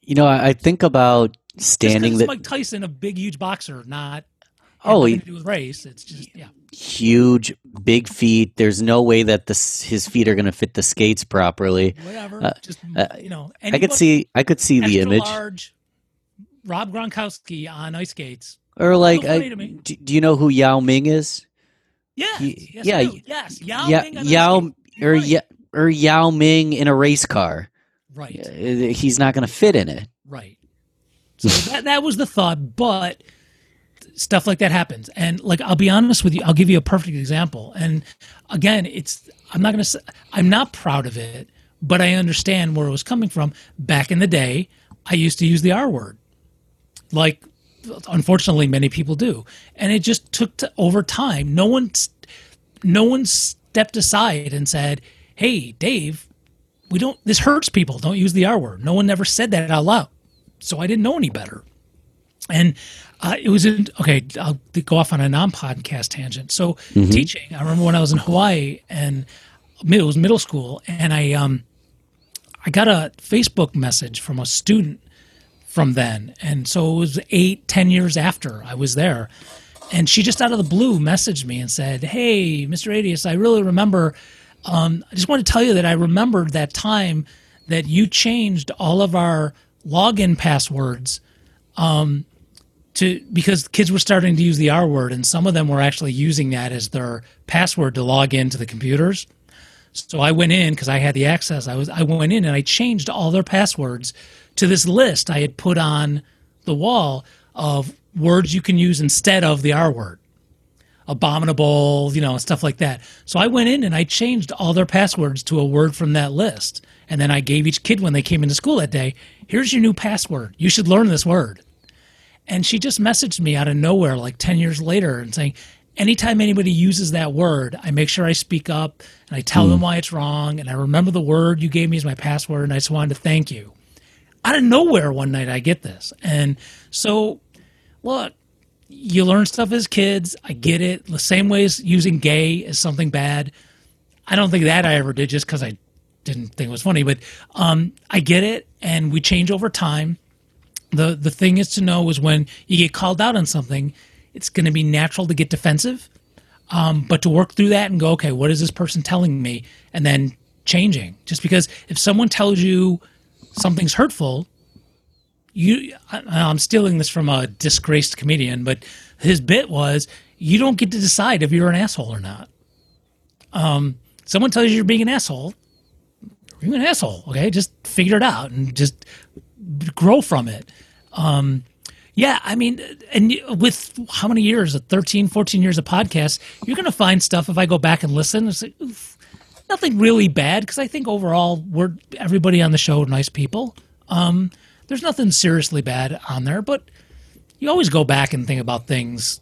You know, I think about standing that Mike Tyson, a big, huge boxer, not to do with race. It's just huge, big feet. There's no way that his feet are going to fit the skates properly. Whatever, just you know. I could see the image. Large Rob Gronkowski on ice skates. Or like, do you know who Yao Ming is? Yes. Yao Ming in a race car. Right. He's not going to fit in it. Right. So that was the thought, but stuff like that happens. And like, I'll be honest with you, I'll give you a perfect example. And again, I'm not proud of it, but I understand where it was coming from. Back in the day, I used to use the R word. Like, unfortunately, many people do. And it just took over time. No one stepped aside and said, hey, Dave, this hurts people. Don't use the R word. No one ever said that out loud. So I didn't know any better. And I'll go off on a non-podcast tangent. So teaching, I remember when I was in Hawaii and it was middle school, and I got a Facebook message from a student from then. And so it was 8-10 years after I was there. And she just out of the blue messaged me and said, hey, Mr. Adius, I really remember I just want to tell you that I remembered that time that you changed all of our login passwords because kids were starting to use the R word, and some of them were actually using that as their password to log into the computers. So I went in because I had the access. I went in and I changed all their passwords to this list I had put on the wall of words you can use instead of the R word. Abominable, you know, stuff like that. So I went in and I changed all their passwords to a word from that list. And then I gave each kid when they came into school that day, here's your new password. You should learn this word. And she just messaged me out of nowhere like 10 years later and saying, anytime anybody uses that word, I make sure I speak up and I tell them why it's wrong. And I remember the word you gave me as my password. And I just wanted to thank you. Out of nowhere one night I get this. And so, look, you learn stuff as kids. I get it. The same way as using gay is something bad. I don't think that I ever did just because I didn't think it was funny. But I get it, and we change over time. The thing is to know is when you get called out on something, it's going to be natural to get defensive. But to work through that and go, okay, what is this person telling me? And then changing. Just because if someone tells you something's hurtful, I'm stealing this from a disgraced comedian, but his bit was, you don't get to decide if you're an asshole or not. Someone tells you you're being an asshole, you're an asshole, okay? Just figure it out and just grow from it. And with how many years, 13, 14 years of podcasts, you're going to find stuff if I go back and listen, it's like, oof, nothing really bad, because I think overall, everybody on the show, nice people. There's nothing seriously bad on there, but you always go back and think about things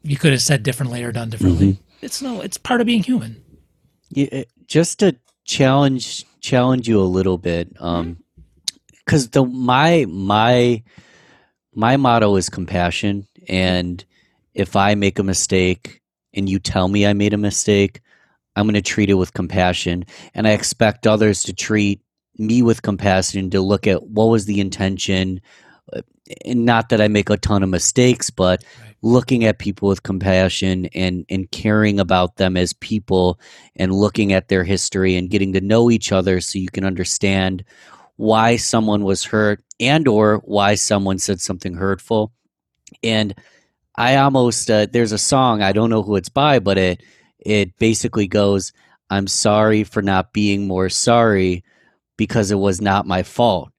you could have said differently or done differently. It's part of being human. Yeah, just to challenge you a little bit, because my motto is compassion, and if I make a mistake and you tell me I made a mistake, I'm going to treat it with compassion, and I expect others to treat me with compassion, to look at what was the intention, and not that I make a ton of mistakes, but looking at people with compassion and caring about them as people and looking at their history and getting to know each other so you can understand why someone was hurt and or why someone said something hurtful. And I almost, there's a song, I don't know who it's by, but it basically goes, I'm sorry for not being more sorry because it was not my fault.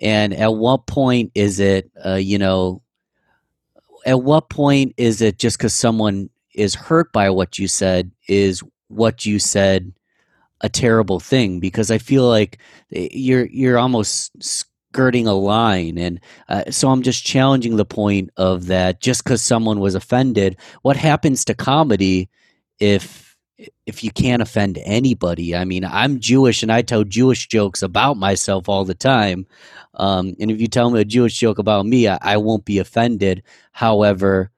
And at what point is it, at what point is it just because someone is hurt by what you said is what you said a terrible thing? Because I feel like you're almost skirting a line. And so I'm just challenging the point of that just because someone was offended, what happens to comedy if you can't offend anybody? I mean, I'm Jewish and I tell Jewish jokes about myself all the time. And if you tell me a Jewish joke about me, I won't be offended. However,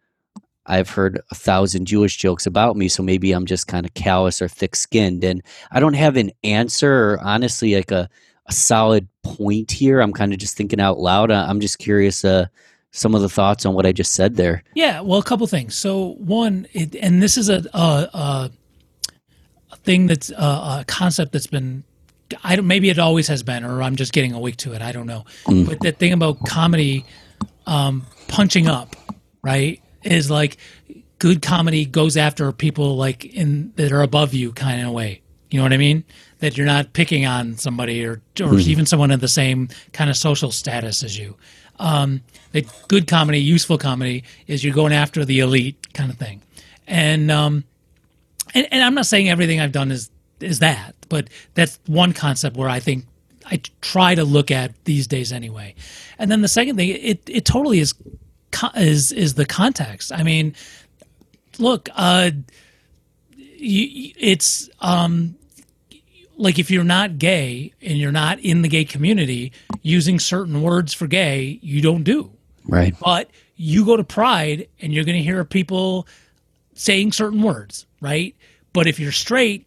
I've heard 1,000 Jewish jokes about me, so maybe I'm just kind of callous or thick-skinned. And I don't have an answer or honestly like a solid point here. I'm kind of just thinking out loud. I'm just curious some of the thoughts on what I just said there. Yeah, well, a couple things. So one, and this is a thing that's a concept that's been, maybe it always has been, or I'm just getting awake to it. I don't know. But that thing about comedy punching up, right, is like good comedy goes after people like that are above you kind of way. You know what I mean? That you're not picking on somebody or even someone of the same kind of social status as you. That good comedy, useful comedy, is you're going after the elite kind of thing. And I'm not saying everything I've done is that, but that's one concept where I think I try to look at these days anyway. And then the second thing, it totally is the context. I mean, look, it's like if you're not gay and you're not in the gay community, using certain words for gay, you don't do. Right. But you go to Pride and you're going to hear people saying certain words, right? But if you're straight,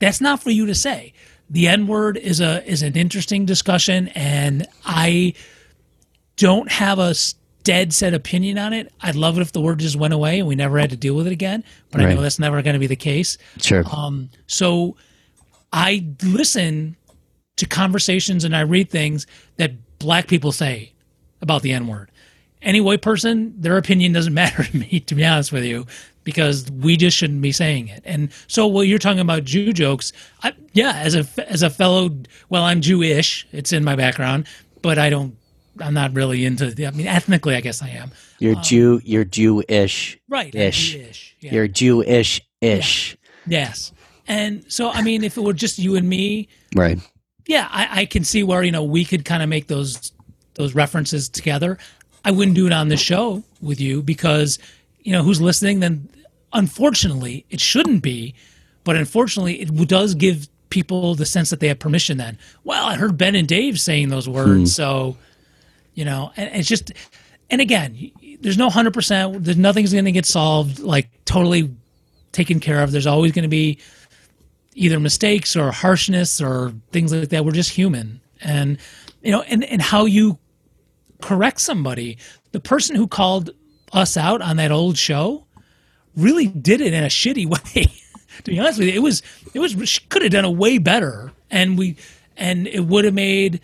that's not for you to say. The N-word is an interesting discussion, and I don't have a dead set opinion on it. I'd love it if the word just went away and we never had to deal with it again, but right. I know that's never going to be the case. Sure. So I listen to conversations and I read things that black people say about the N-word. Any white person, their opinion doesn't matter to me, to be honest with you, because we just shouldn't be saying it. And so while you're talking about Jew jokes, as a fellow, well, I'm Jewish, it's in my background, but I'm not really into the, I mean, ethnically, I guess I am. You're Jew. You're Jewish. Right. Ish. Yeah. You're Jewish. Ish. Yeah. Yes. And so, I mean, if it were just you and me, right? Yeah, I can see where we could kind of make those references together. I wouldn't do it on this show with you because who's listening? Then, unfortunately, it shouldn't be, but unfortunately, it does give people the sense that they have permission. Then, well, I heard Ben and Dave saying those words, so. And it's just, and again, there's no 100%, there's nothing's going to get solved, like totally taken care of. There's always going to be either mistakes or harshness or things like that. We're just human. And, and how you correct somebody, the person who called us out on that old show really did it in a shitty way. To be honest with you, she could have done it way better. And it would have made,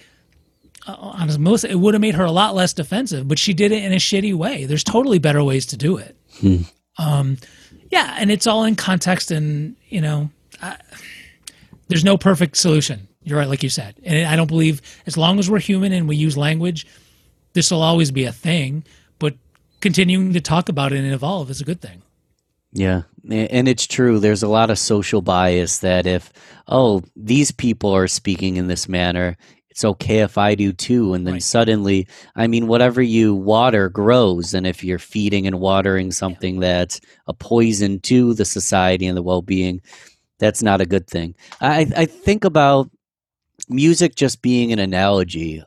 Melissa, it would have made her a lot less defensive, but she did it in a shitty way. There's totally better ways to do it. And it's all in context, and there's no perfect solution. You're right, like you said. And I don't believe, as long as we're human and we use language, this will always be a thing. But continuing to talk about it and evolve is a good thing. Yeah, and it's true. There's a lot of social bias that if, these people are speaking in this manner, it's okay if I do too. And then suddenly, I mean, whatever you water grows. And if you're feeding and watering something that's a poison to the society and the well-being, that's not a good thing. I think about music just being an analogy.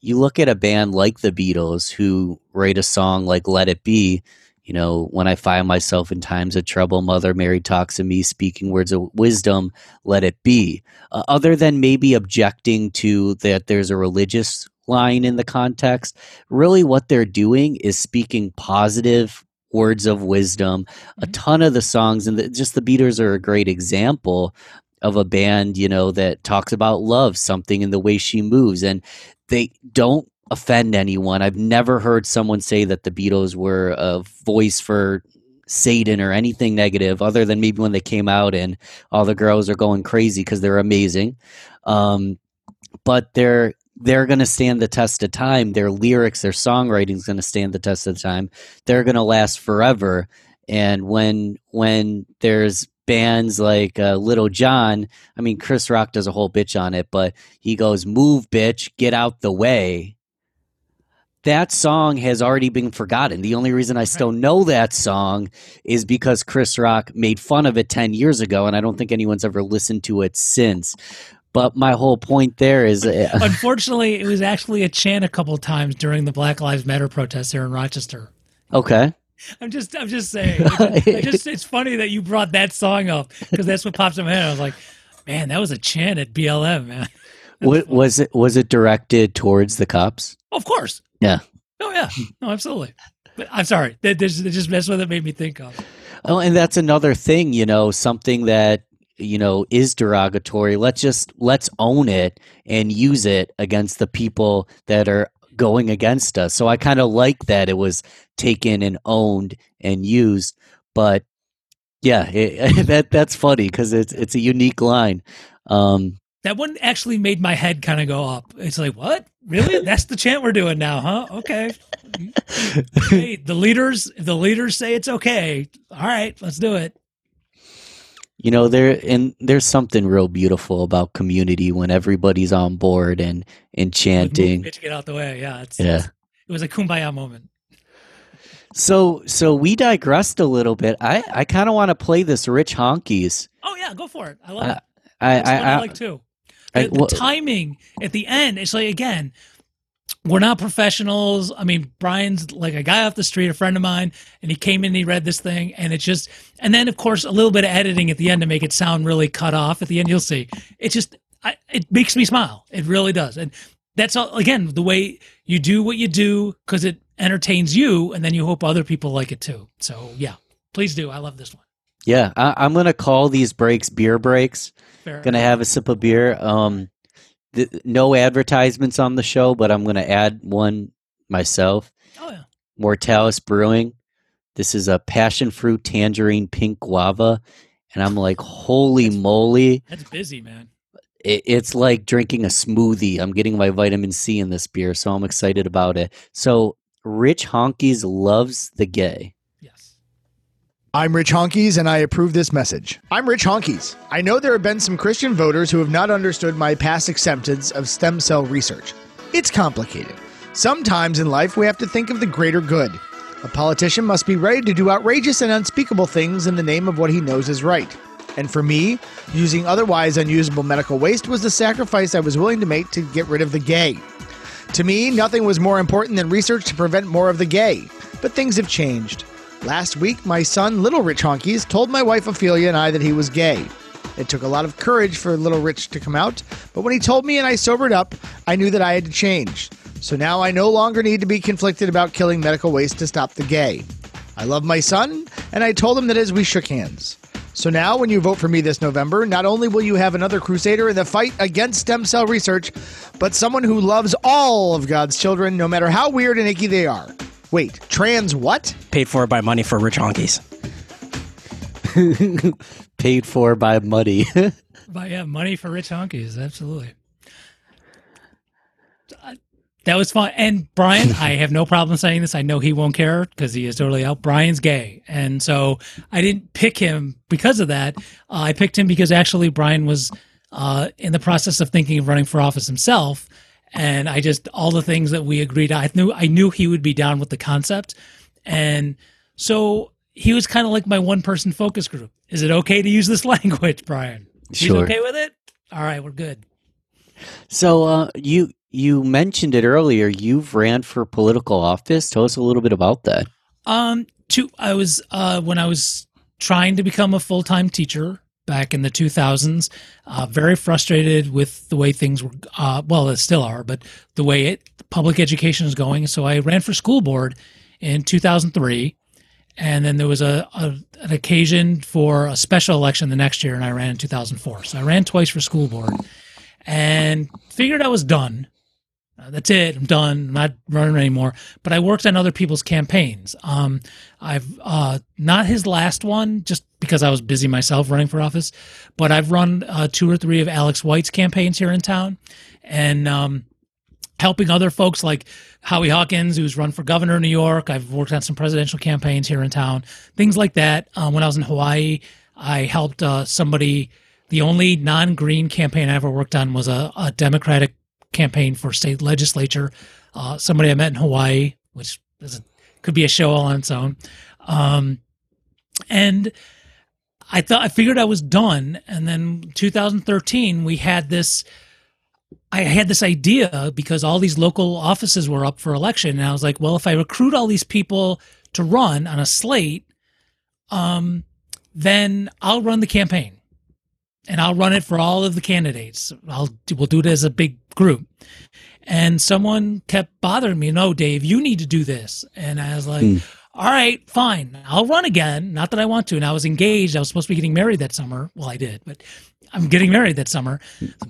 You look at a band like the Beatles who write a song like Let It Be. When I find myself in times of trouble, Mother Mary talks to me, speaking words of wisdom, let it be. Other than maybe objecting to that there's a religious line in the context, really what they're doing is speaking positive words of wisdom. A ton of the songs, and just the Beatles are a great example of a band, you know, that talks about love, something in the way she moves, and they don't offend anyone. I've never heard someone say that the Beatles were a voice for Satan or anything negative, other than maybe when they came out and all the girls are going crazy because they're amazing. But they're going to stand the test of time. Their lyrics, their songwriting is going to stand the test of time. They're going to last forever. And when there's bands like Little John, I mean, Chris Rock does a whole bitch on it, but he goes, "Move, bitch, get out the way." That song has already been forgotten. The only reason I still know that song is because Chris Rock made fun of it 10 years ago, and I don't think anyone's ever listened to it since. But my whole point there is... Unfortunately, it was actually a chant a couple of times during the Black Lives Matter protests here in Rochester. Okay. I'm just saying. It's funny that you brought that song up, because that's what pops in my head. I was like, man, that was a chant at BLM, man. Was it directed towards the cops? Of course. Yeah. Oh, yeah. No, absolutely. But I'm sorry. That's what that made me think of. Oh, and that's another thing, you know, something that, you know, is derogatory. Let's own it and use it against the people that are going against us. So I kind of like that it was taken and owned and used. But yeah, that's funny because it's a unique line. That one actually made my head kind of go up. It's like, what? Really? That's the chant we're doing now, huh? Okay. Hey, the leaders say it's okay. All right, let's do it. You know, there's something real beautiful about community when everybody's on board and chanting. Bitch, get out the way. Yeah. It was a kumbaya moment. So we digressed a little bit. I kind of want to play this Rich Honkies. Oh yeah, go for it. I love it. I like too. The timing at the end, it's like, again, we're not professionals. I mean, Brian's like a guy off the street, a friend of mine, and he came in and he read this thing, and it's just, and then of course a little bit of editing at the end to make it sound really cut off at the end. You'll see. It just, it makes me smile. It really does. And that's all, again, the way you do what you do, because it entertains you, and then you hope other people like it too. So yeah, please do. I love this one. Yeah, I'm going to call these breaks beer breaks. Fair. Going to have a sip of beer. No advertisements on the show, but I'm going to add one myself. Oh, yeah. Mortalis Brewing. This is a passion fruit tangerine pink guava. And I'm like, holy moly. That's busy, man. It's like drinking a smoothie. I'm getting my vitamin C in this beer, so I'm excited about it. So Rich Honkies loves the gay. I'm Rich Honkies, and I approve this message. I'm Rich Honkies. I know there have been some Christian voters who have not understood my past acceptance of stem cell research. It's complicated. Sometimes in life, we have to think of the greater good. A politician must be ready to do outrageous and unspeakable things in the name of what he knows is right. And for me, using otherwise unusable medical waste was the sacrifice I was willing to make to get rid of the gay. To me, nothing was more important than research to prevent more of the gay. But things have changed. Last week, my son, Little Rich Honkies, told my wife Ophelia and I that he was gay. It took a lot of courage for Little Rich to come out, but when he told me and I sobered up, I knew that I had to change. So now I no longer need to be conflicted about killing medical waste to stop the gay. I love my son, and I told him that as we shook hands. So now, when you vote for me this November, not only will you have another crusader in the fight against stem cell research, but someone who loves all of God's children, no matter how weird and icky they are. Wait, trans what? Paid for by money for Rich Honkies. Paid for by money. But yeah, money for Rich Honkies, absolutely. That was fun. And Brian, I have no problem saying this. I know he won't care because he is totally out. Brian's gay. And so I didn't pick him because of that. I picked him because actually Brian was in the process of thinking of running for office himself. And I just, all the things that we agreed, I knew he would be down with the concept. And so he was kind of like my one person focus group. Is it okay to use this language, Brian? Sure. He's okay with it? All right, we're good. So you mentioned it earlier. You've ran for political office. Tell us a little bit about that. When I was trying to become a full-time teacher, back in the 2000s, very frustrated with the way things were, well, it still are, but the way public education is going. So I ran for school board in 2003, And then there was an occasion for a special election the next year, and I ran in 2004. So I ran twice for school board and figured I was done. That's it. I'm done. I'm not running anymore. But I worked on other people's campaigns. I've not his last one, just because I was busy myself running for office, but I've run 2 or 3 of Alex White's campaigns here in town, and helping other folks like Howie Hawkins, who's run for governor of New York. I've worked on some presidential campaigns here in town, things like that. When I was in Hawaii, I helped somebody. The only non-green campaign I ever worked on was a Democratic campaign for state legislature. Somebody I met in Hawaii, which could be a show all on its own. And I figured I was done. And then 2013, I had this idea because all these local offices were up for election. And I was like, well, if I recruit all these people to run on a slate, then I'll run the campaign. And I'll run it for all of the candidates. We'll do it as a big group. And someone kept bothering me. No, Dave, you need to do this. And I was like, all right, fine. I'll run again. Not that I want to. And I was engaged. I was supposed to be getting married that summer. Well, I did, but I'm getting married that summer.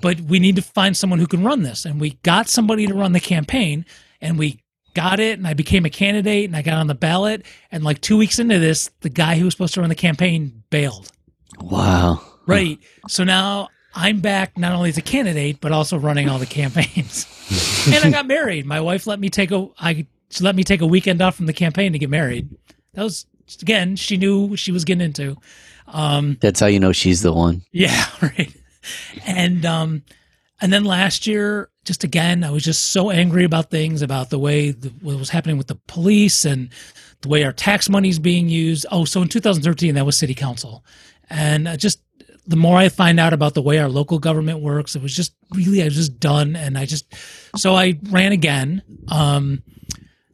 But we need to find someone who can run this. And we got somebody to run the campaign, and we got it. And I became a candidate, and I got on the ballot. And like 2 weeks into this, the guy who was supposed to run the campaign bailed. Wow. Right. So now I'm back not only as a candidate, but also running all the campaigns. And I got married. My wife let me take a weekend off from the campaign to get married. That was, again, she knew what she was getting into. That's how you know she's the one. Yeah, right. And then last year, just again, I was just so angry about things, about the way what was happening with the police and the way our tax money is being used. Oh, so in 2013, that was city council. And the more I find out about the way our local government works, it was just really, I was just done. And so I ran again.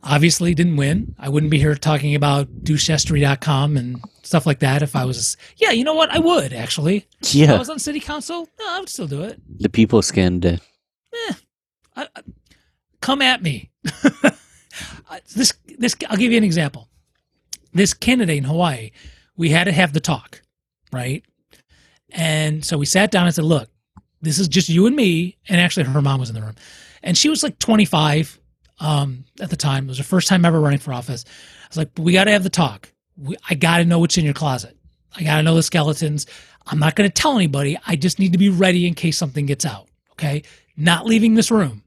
Obviously didn't win. I wouldn't be here talking about doucheestry.com and stuff like that if I was, yeah, you know what? I would actually. Yeah. If I was on city council, no, I would still do it. The people skinned it. Come at me. I'll give you an example. This candidate in Hawaii, we had to have the talk, right? And so we sat down and said, look, this is just you and me. And actually her mom was in the room, and she was like 25 at the time. It was her first time ever running for office. I was like, we got to have the talk. I got to know what's in your closet. I got to know the skeletons. I'm not going to tell anybody. I just need to be ready in case something gets out. Okay. Not leaving this room,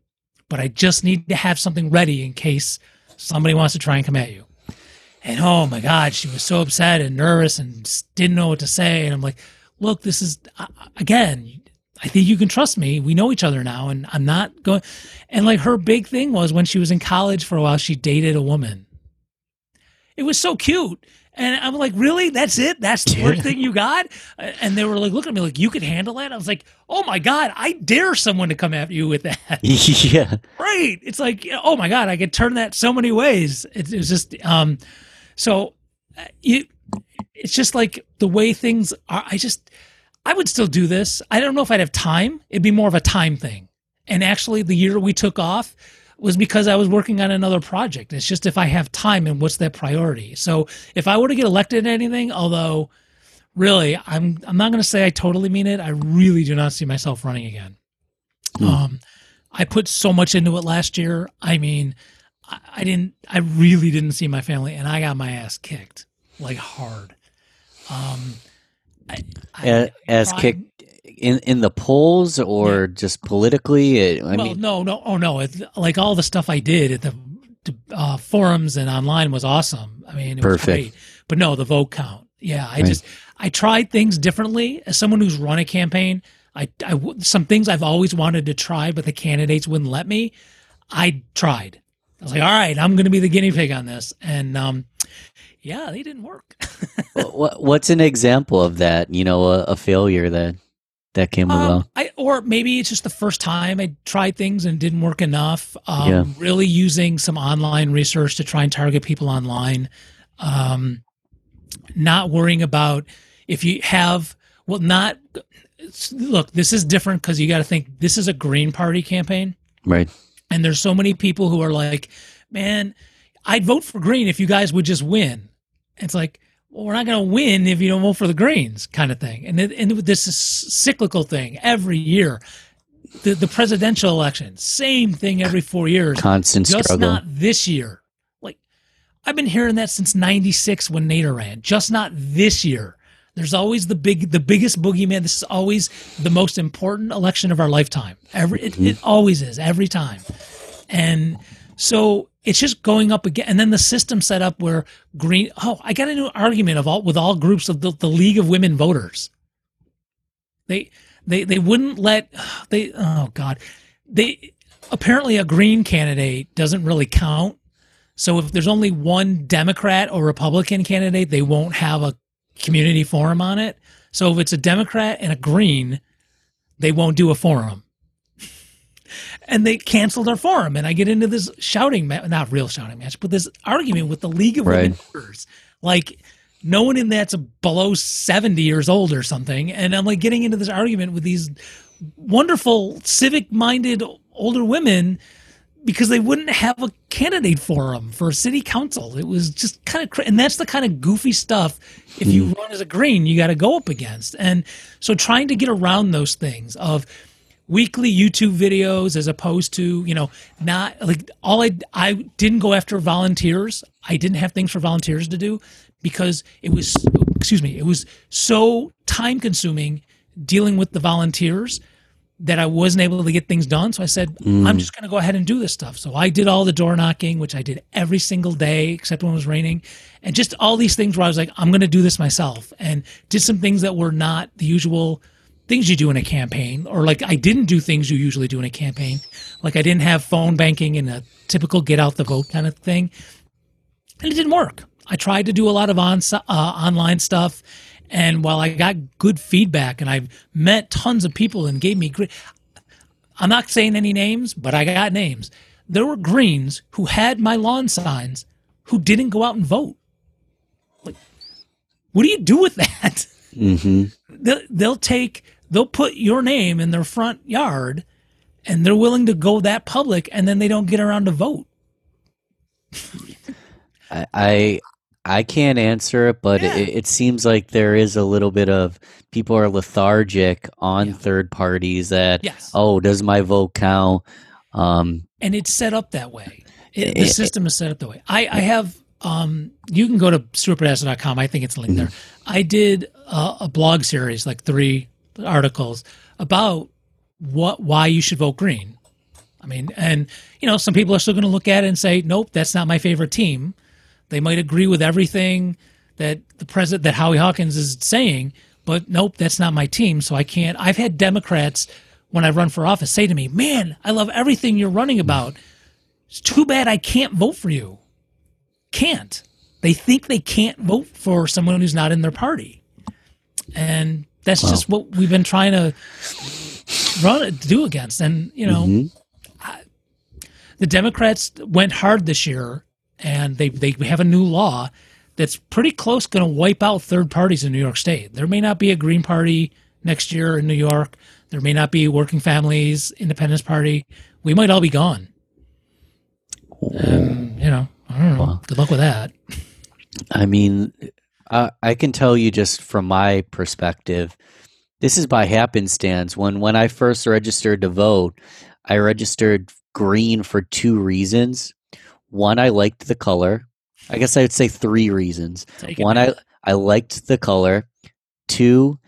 but I just need to have something ready in case somebody wants to try and come at you. And oh my God, she was so upset and nervous and didn't know what to say. And I'm like, look, this is, again, I think you can trust me. We know each other now, and I'm not going. And like her big thing was when she was in college for a while, she dated a woman. It was so cute. And I'm like, really? That's it? That's the worst thing you got? And they were like, looking at me like, you could handle that? I was like, oh my God, I dare someone to come after you with that. Yeah. Right. It's like, oh my God, I could turn that so many ways. It was just, it's just like the way things are. I would still do this. I don't know if I'd have time. It'd be more of a time thing. And actually the year we took off was because I was working on another project. It's just if I have time and what's that priority. So if I were to get elected in anything, although really I'm not going to say I totally mean it. I really do not see myself running again. I put so much into it last year. I mean, I really didn't see my family, and I got my ass kicked like hard. Kicked in the polls or yeah. Just politically? No. It, like all the stuff I did at the forums and online was awesome. I mean, it Perfect. Was great. But no, the vote count. Yeah, I tried things differently. As someone who's run a campaign, some things I've always wanted to try, but the candidates wouldn't let me. I tried. I was like, all right, I'm going to be the guinea pig on this. And, yeah, they didn't work. What's an example of that? You know, a failure that came about. Or maybe it's just the first time I tried things and didn't work enough. Really using some online research to try and target people online. Not worrying about if you have, well, not, look, this is different because you got to think this is a Green Party campaign. Right. And there's so many people who are like, man, I'd vote for Green if you guys would just win. It's like, well, we're not going to win if you don't vote for the Greens kind of thing. And this is cyclical thing every year. The presidential election, same thing every 4 years. Constant struggle. Just not this year. Like, I've been hearing that since 96 when Nader ran. Just not this year. There's always the biggest boogeyman. This is always the most important election of our lifetime. It always is, every time. And so it's just going up again. And then the system set up where Green, I got into an argument with all groups of the League of Women Voters. They wouldn't let, apparently a Green candidate doesn't really count. So if there's only one Democrat or Republican candidate, they won't have a community forum on it. So if it's a Democrat and a Green, they won't do a forum. And they canceled our forum. And I get into this not real shouting match, but this argument with the League of Women Voters. Like, no one in that's below 70 years old or something. And I'm like getting into this argument with these wonderful civic-minded older women because they wouldn't have a candidate forum for city council. It was just kind of crazy. And that's the kind of goofy stuff, if you run as a Green, you got to go up against. And so trying to get around those things of weekly YouTube videos as opposed to, not like I didn't go after volunteers. I didn't have things for volunteers to do because it was so time consuming dealing with the volunteers that I wasn't able to get things done. So I said, I'm just going to go ahead and do this stuff. So I did all the door knocking, which I did every single day, except when it was raining, and just all these things where I was like, I'm going to do this myself, and did some things that were not the usual things you do in a campaign, or like I didn't do things you usually do in a campaign. Like I didn't have phone banking and a typical get out the vote kind of thing. And it didn't work. I tried to do a lot of online stuff. And while I got good feedback and I've met tons of people and gave me great, I'm not saying any names, but I got names. There were Greens who had my lawn signs who didn't go out and vote. Like, what do you do with that? Mm-hmm. They'll put your name in their front yard and they're willing to go that public, and then they don't get around to vote. I can't answer it, but it seems like there is a little bit of people are lethargic on third parties that, does my vote count? And it's set up that way. The system is set up that way. I have, you can go to StuartBedasso.com. I think it's linked there. I did a blog series, like 3 articles about why you should vote Green. I mean, and some people are still going to look at it and say, nope, that's not my favorite team. They might agree with everything that that Howie Hawkins is saying, but nope, that's not my team, so I can't. I've had Democrats, when I run for office, say to me, man, I love everything you're running about. It's too bad I can't vote for you. Can't. They think they can't vote for someone who's not in their party. And that's just what we've been trying to do against. And, the Democrats went hard this year. And they have a new law that's pretty close going to wipe out third parties in New York State. There may not be a Green Party next year in New York. There may not be Working Families, Independence Party. We might all be gone. I don't know. Well, good luck with that. I mean, I can tell you just from my perspective, this is by happenstance. When I first registered to vote, I registered Green for 2 reasons. One, I liked the color. I guess I would say 3 reasons. One, I liked the color. 2,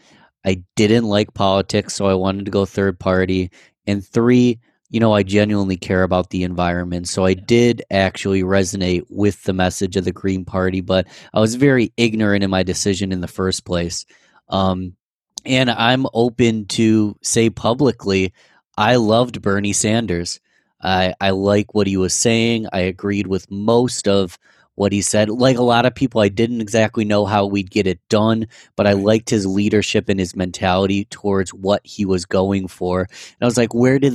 I didn't like politics, so I wanted to go third party. And 3, I genuinely care about the environment. So I did actually resonate with the message of the Green Party, but I was very ignorant in my decision in the first place. And I'm open to say publicly, I loved Bernie Sanders. I like what he was saying. I agreed with most of what he said. Like a lot of people, I didn't exactly know how we'd get it done, but I liked his leadership and his mentality towards what he was going for. And I was like, where did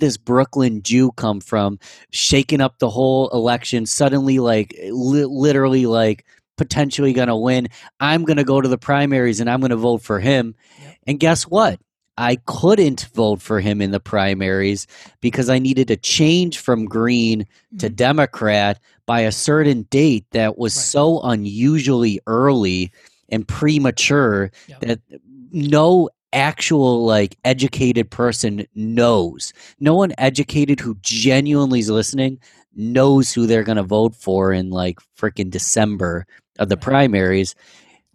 this Brooklyn Jew come from, shaking up the whole election, suddenly like literally like potentially going to win? I'm going to go to the primaries and I'm going to vote for him. And guess what? I couldn't vote for him in the primaries because I needed a change from Green to Democrat by a certain date that was so unusually early and premature that no actual like educated person knows. No one educated who genuinely is listening knows who they're going to vote for in like freaking December of the primaries.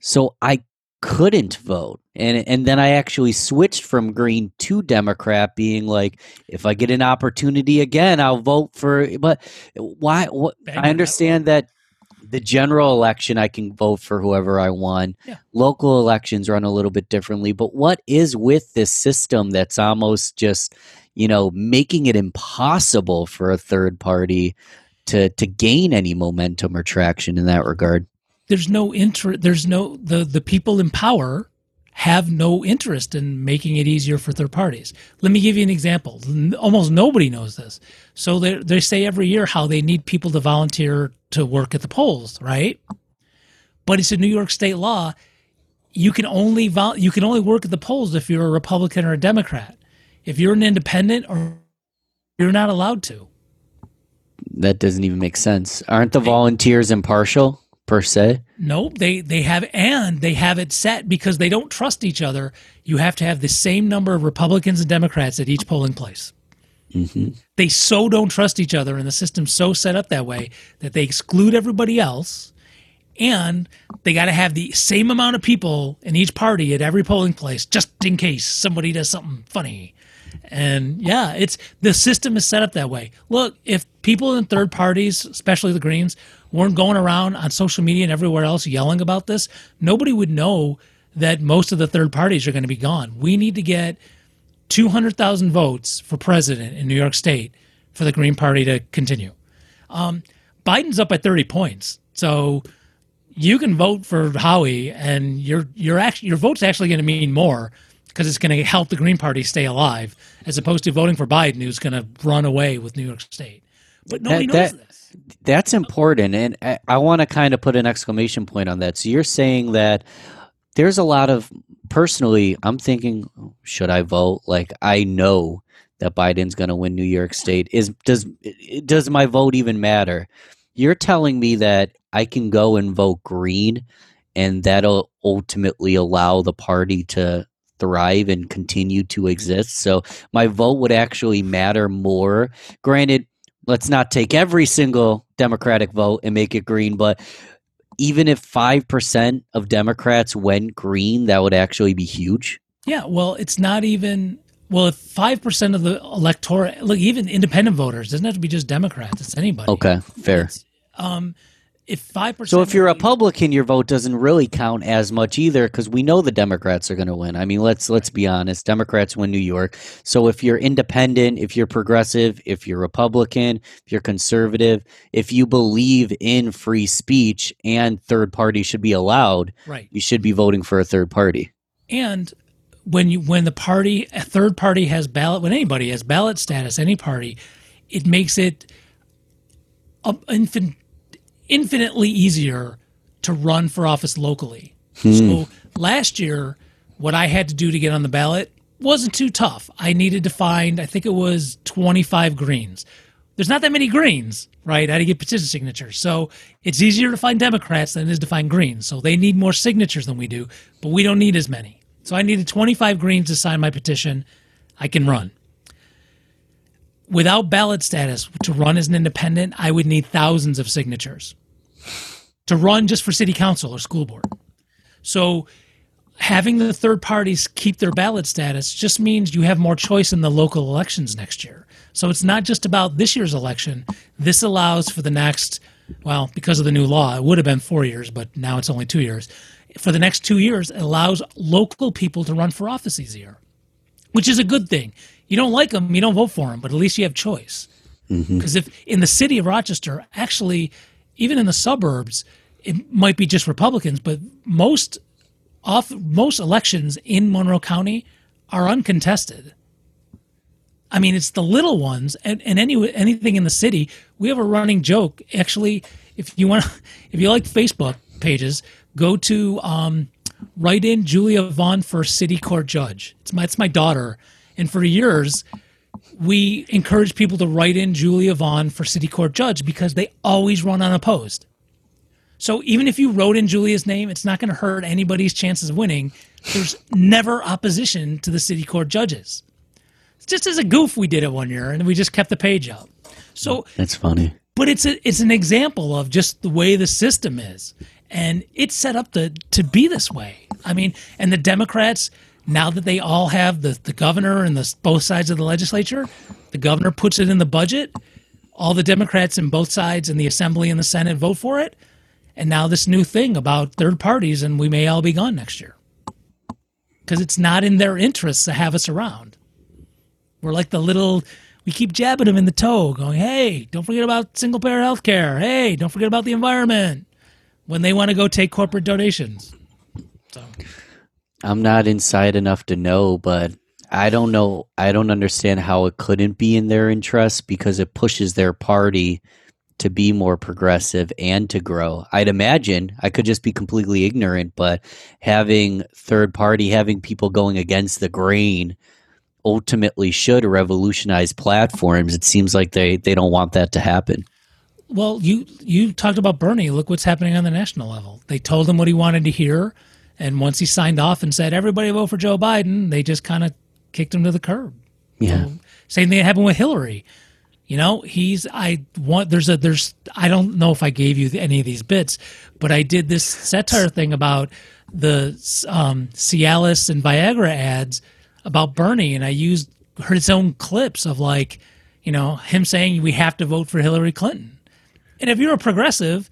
So I couldn't vote. And then I actually switched from Green to Democrat, being like, if I get an opportunity again, I'll vote for. But why? I understand that the general election, I can vote for whoever I want. Yeah. Local elections run a little bit differently. But what is with this system that's almost just, you know, making it impossible for a third party to gain any momentum or traction in that regard? There's no interest. There's no the people in power have no interest in making it easier for third parties. Let me give you an example. Almost nobody knows this. So they say every year how they need people to volunteer to work at the polls, right? But it's a New York state law. You can only work at the polls if you're a Republican or a Democrat. If you're an independent, or you're not allowed to. That doesn't even make sense. Aren't the volunteers impartial? Per se? No, they have it set because they don't trust each other. You have to have the same number of Republicans and Democrats at each polling place. Mm-hmm. They so don't trust each other, and the system's so set up that way that they exclude everybody else, and they got to have the same amount of people in each party at every polling place just in case somebody does something funny. And yeah, it's the system is set up that way. Look, if people in third parties, especially the Greens, weren't going around on social media and everywhere else yelling about this, nobody would know that most of the third parties are going to be gone. We need to get 200,000 votes for president in New York State for the Green Party to continue. Biden's up by 30 points. So you can vote for Howie, and your vote's actually going to mean more, because it's going to help the Green Party stay alive, as opposed to voting for Biden, who's going to run away with New York State. But nobody knows this. That's important, and I want to kind of put an exclamation point on that. So you're saying that there's a lot of – personally, I'm thinking, should I vote? Like, I know that Biden's going to win New York State. Does my vote even matter? You're telling me that I can go and vote Green, and that'll ultimately allow the party to – thrive and continue to exist. So my vote would actually matter more. Granted, let's not take every single Democratic vote and make it Green, but even if 5% of Democrats went Green, that would actually be huge. Yeah, well, it's not even, well, if 5% of the electorate, look, even independent voters, doesn't have to be just Democrats, it's anybody. Okay, fair. It's, if 5%, so if you're Republican, your vote doesn't really count as much either, because we know the Democrats are going to win. I mean, let's be honest. Democrats win New York. So if you're independent, if you're progressive, if you're Republican, if you're conservative, if you believe in free speech and third party should be allowed, you should be voting for a third party. And when anybody has ballot status, any party, it makes it infinitely easier to run for office locally. So last year, what I had to do to get on the ballot wasn't too tough. I needed to find, I think it was 25 Greens. There's not that many Greens, right? I had to get petition signatures. So it's easier to find Democrats than it is to find Greens. So they need more signatures than we do, but we don't need as many. So I needed 25 Greens to sign my petition. I can run. Without ballot status, to run as an independent, I would need thousands of signatures to run just for city council or school board. So having the third parties keep their ballot status just means you have more choice in the local elections next year. So it's not just about this year's election. This allows for the next, well, because of the new law, it would have been 4 years, but now it's only 2 years. For the next 2 years, it allows local people to run for office easier, which is a good thing. You don't like them, you don't vote for them, but at least you have choice. Because if in the city of Rochester, actually, even in the suburbs, it might be just Republicans, but most elections in Monroe County are uncontested. I mean, it's the little ones and anything in the city. We have a running joke. Actually, if you like Facebook pages, go to write in Julia Vaughn for city court judge. It's my daughter. And for years, we encourage people to write in Julia Vaughn for city court judge because they always run unopposed. So even if you wrote in Julia's name, it's not going to hurt anybody's chances of winning. There's never opposition to the city court judges. It's just as a goof we did it one year, and we just kept the page up. So that's funny. But it's an example of just the way the system is, and it's set up to be this way. I mean, and the Democrats, now that they all have the governor and both sides of the legislature, the governor puts it in the budget. All the Democrats in both sides in the Assembly and the Senate vote for it. And now this new thing about third parties, and we may all be gone next year because it's not in their interests to have us around. We're like we keep jabbing them in the toe going, hey, don't forget about single payer health care. Hey, don't forget about the environment when they want to go take corporate donations. So I'm not inside enough to know, but I don't know. I don't understand how it couldn't be in their interest because it pushes their party to be more progressive and to grow. I'd imagine, I could just be completely ignorant, but having third party, having people going against the grain ultimately should revolutionize platforms. It seems like they don't want that to happen. Well, you talked about Bernie. Look what's happening on the national level. They told him what he wanted to hear, and once he signed off and said, everybody vote for Joe Biden, they just kind of kicked him to the curb. Yeah. So, same thing happened with Hillary. You know, I don't know if I gave you any of these bits, but I did this satire thing about the Cialis and Viagra ads about Bernie, and I used his own clips of like, you know, him saying we have to vote for Hillary Clinton. And if you're a progressive,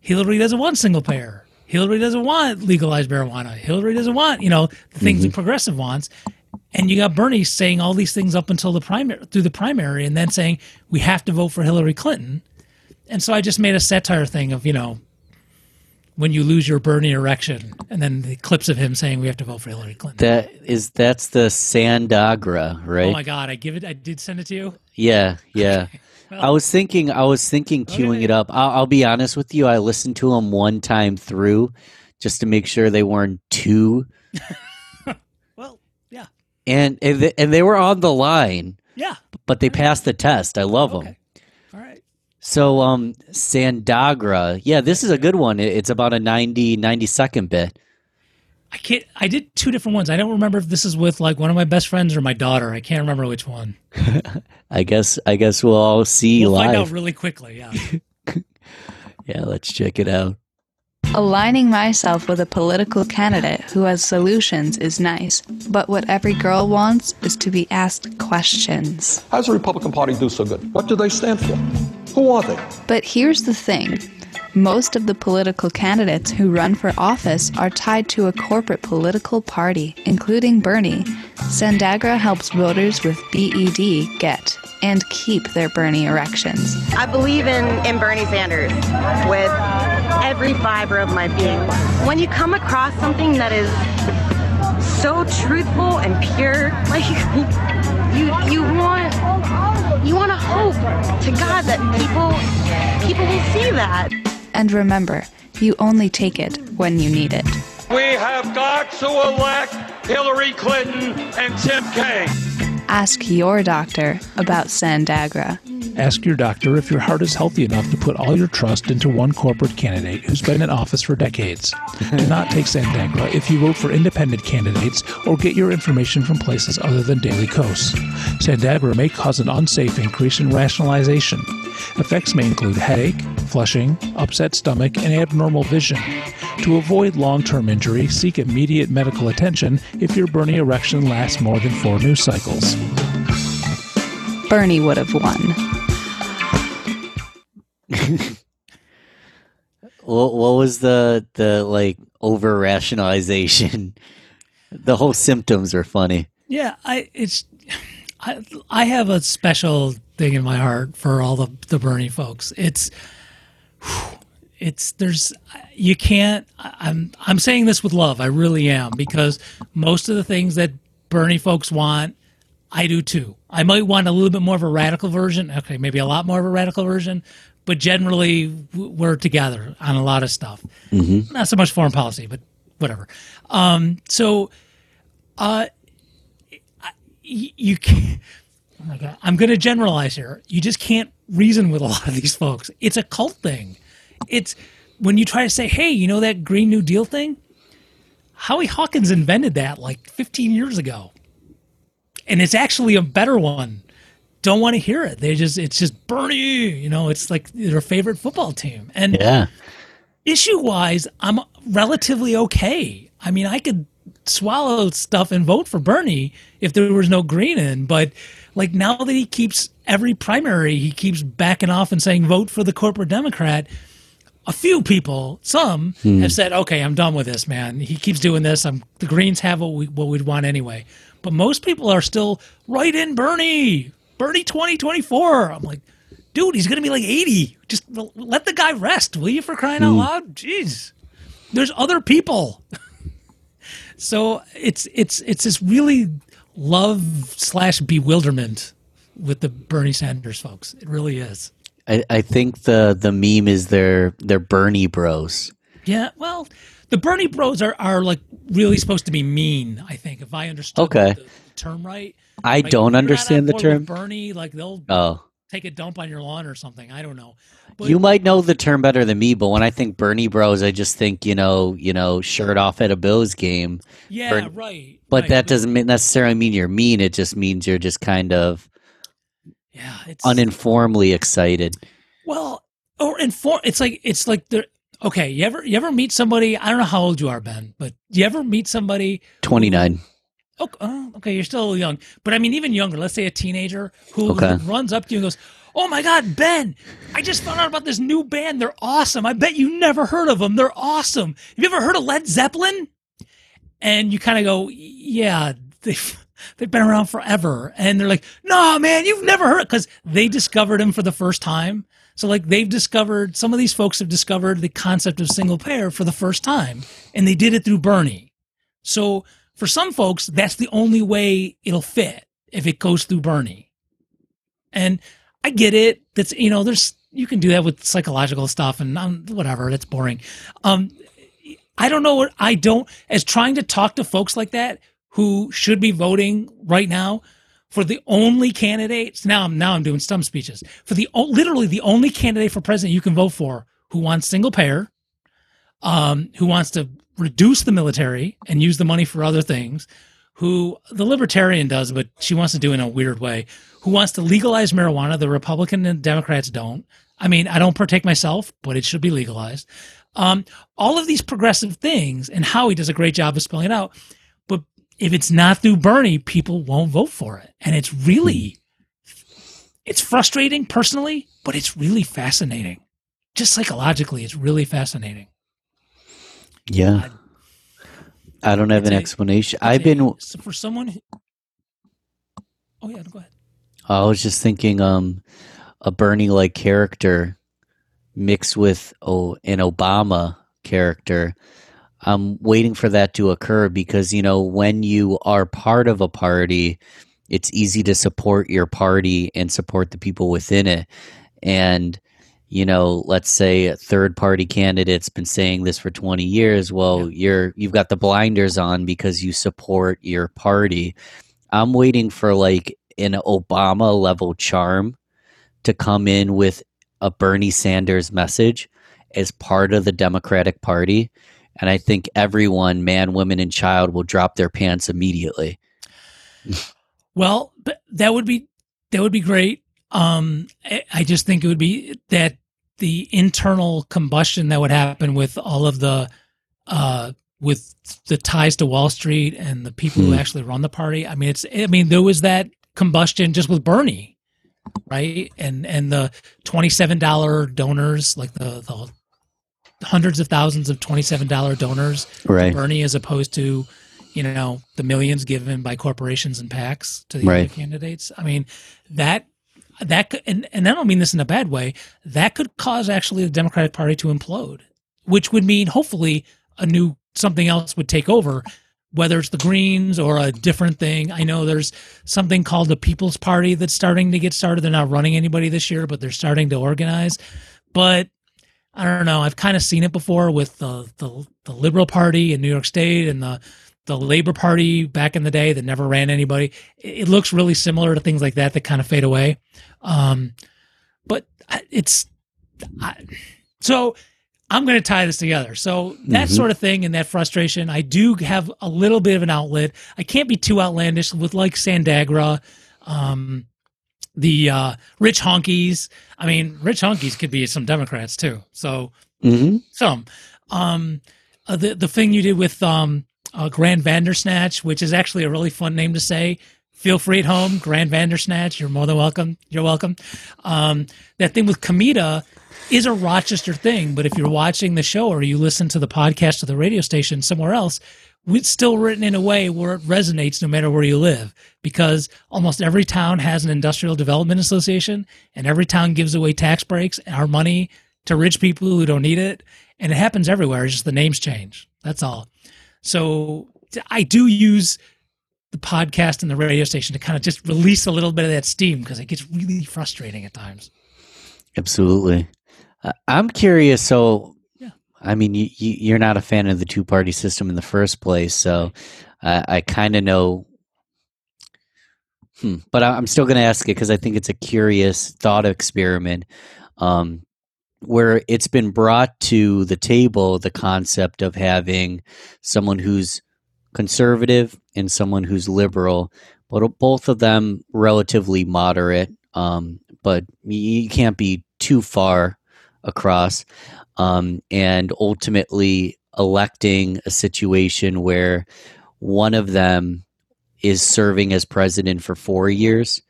Hillary doesn't want single payer. Hillary doesn't want legalized marijuana. Hillary doesn't want, you know, the things the progressive wants. And you got Bernie saying all these things up until through the primary, and then saying we have to vote for Hillary Clinton. And so I just made a satire thing of, you know, when you lose your Bernie erection, and then the clips of him saying we have to vote for Hillary Clinton. That's the Sandagra, right? Oh my God, I did send it to you. Yeah. Okay. Well, I was thinking queuing it up. I'll be honest with you. I listened to them one time through, just to make sure they weren't too. And they were on the line. Yeah. But they passed the test. I love them. All right. So Sandagra. Yeah, this is a good one. It's about a 90-second bit. I did two different ones. I don't remember if this is with like one of my best friends or my daughter. I can't remember which one. I guess we'll all see live. We'll find out really quickly, yeah. Yeah, let's check it out. Aligning myself with a political candidate who has solutions is nice, but what every girl wants is to be asked questions. How does the Republican Party do so good? What do they stand for? Who are they? But here's the thing. Most of the political candidates who run for office are tied to a corporate political party, including Bernie. Sandagra helps voters with BED get and keep their Bernie erections. I believe in Bernie Sanders with every fiber of my being. When you come across something that is so truthful and pure, like you want to hope to God that people will see that. And remember, you only take it when you need it. We have got to elect Hillary Clinton and Tim Kaine. Ask your doctor about Sandagra. Ask your doctor if your heart is healthy enough to put all your trust into one corporate candidate who's been in office for decades. Do not take Sandagra if you vote for independent candidates or get your information from places other than Daily Kos. Sandagra may cause an unsafe increase in rationalization. Effects may include headache, flushing, upset stomach, and abnormal vision. To avoid long-term injury, seek immediate medical attention if your Bernie erection lasts more than 4 news cycles. Bernie would have won. What was the like over-rationalization? The whole symptoms are funny. Yeah, I have a special thing in my heart for all the Bernie folks. I'm saying this with love. I really am, because most of the things that Bernie folks want, I do too. I might want a little bit more of a radical version. Okay, maybe a lot more of a radical version, but generally we're together on a lot of stuff. Mm-hmm. Not so much foreign policy, but whatever. You can't, oh my God, I'm going to generalize here. You just can't reason with a lot of these folks. It's a cult thing. It's when you try to say, hey, you know that Green New Deal thing? Howie Hawkins invented that like 15 years ago. And it's actually a better one. Don't want to hear it. They just, it's just Bernie, you know, it's like their favorite football team. And yeah. Issue wise, I'm relatively okay. I mean, I could swallow stuff and vote for Bernie if there was no Green in, but like now that he keeps every primary, he keeps backing off and saying vote for the corporate Democrat. A few people, some have said, okay, I'm done with this, man. He keeps doing this. The Greens have what we'd want anyway, but most people are still right in Bernie 2024. I'm like, dude, he's going to be like 80. Just let the guy rest, will you, for crying out loud? Jeez. There's other people. So it's this really love/bewilderment with the Bernie Sanders folks. It really is. I think the meme is they're Bernie bros. Yeah, well, the Bernie bros are like really supposed to be mean, I think, if I understood the term right. I don't understand the term. Bernie, like they'll... Oh. Take a dump on your lawn or something. I don't know. But you might know the term better than me, but when I think Bernie bros, I just think, you know, shirt off at a Bills game. Yeah, right. But that doesn't necessarily mean you're mean. It just means you're just kind of uninformedly excited. Well, or it's like they're okay. You ever meet somebody? I don't know how old you are, Ben, but you ever meet somebody? 29. Oh, okay, you're still young. But I mean, even younger, let's say a teenager who runs up to you and goes, oh my God, Ben, I just found out about this new band. They're awesome. I bet you never heard of them. They're awesome. Have you ever heard of Led Zeppelin? And you kind of go, yeah, they've been around forever. And they're like, no, man, you've never heard it, because they discovered him for the first time. So like some of these folks have discovered the concept of single payer for the first time, and they did it through Bernie. So for some folks, that's the only way it'll fit, if it goes through Bernie. And I get it. That's, you know, you can do that with psychological stuff and whatever. That's boring. I don't know what I don't, as trying to talk to folks like that who should be voting right now for the only candidates. Now I'm doing stump speeches for literally the only candidate for president you can vote for who wants single payer, who wants to reduce the military and use the money for other things, who the libertarian does, but she wants to do in a weird way, who wants to legalize marijuana. The Republican and Democrats don't. I mean, I don't partake myself, but it should be legalized. All of these progressive things, and Howie does a great job of spelling it out, but if it's not through Bernie, people won't vote for it. And it's really, it's frustrating personally, but it's really fascinating. Just psychologically, it's really fascinating. Yeah, I don't have an explanation. Oh yeah, go ahead. I was just thinking, a Bernie-like character mixed with an Obama character. I'm waiting for that to occur because when you are part of a party, it's easy to support your party and support the people within it, and let's say a third-party candidate's been saying this for 20 years. Well, you've got the blinders on because you support your party. I'm waiting for like an Obama-level charm to come in with a Bernie Sanders message as part of the Democratic Party, and I think everyone, man, woman, and child, will drop their pants immediately. Well, that would be great. I just think it would be that the internal combustion that would happen with all of the with the ties to Wall Street and the people who actually run the party. I mean, there was that combustion just with Bernie, right? And the $27 donors, like the hundreds of thousands of $27 donors to Bernie, as opposed to the millions given by corporations and PACs to the other candidates. I mean, that could, and I don't mean this in a bad way, that could cause actually the Democratic Party to implode, which would mean hopefully something else would take over, whether it's the Greens or a different thing. I know there's something called the People's Party that's starting to get started. They're not running anybody this year, but they're starting to organize. But I don't know, I've kind of seen it before with the Liberal Party in New York State and the Labor Party back in the day that never ran anybody. It looks really similar to things like that that kind of fade away. So I'm going to tie this together. So that sort of thing and that frustration, I do have a little bit of an outlet. I can't be too outlandish with like Sandagra, the Rich Honkies. I mean, Rich Honkies could be some Democrats too. So some, the thing you did with, Grant Vandersnatch, which is actually a really fun name to say. Feel free at home, Grant Vandersnatch. You're more than welcome. You're welcome. That thing with COMIDA is a Rochester thing, but if you're watching the show or you listen to the podcast or the radio station somewhere else, it's still written in a way where it resonates no matter where you live, because almost every town has an industrial development association, and every town gives away tax breaks, our money, to rich people who don't need it, and it happens everywhere. It's just the names change. That's all. So I do use the podcast and the radio station to kind of just release a little bit of that steam, because it gets really frustrating at times. Absolutely. I'm curious. So, yeah. I mean, you're not a fan of the two-party system in the first place, so I kind of know. But I'm still going to ask it because I think it's a curious thought experiment. Where it's been brought to the table, the concept of having someone who's conservative and someone who's liberal, but both of them relatively moderate, but you can't be too far across, and ultimately electing a situation where one of them is serving as president for 4 years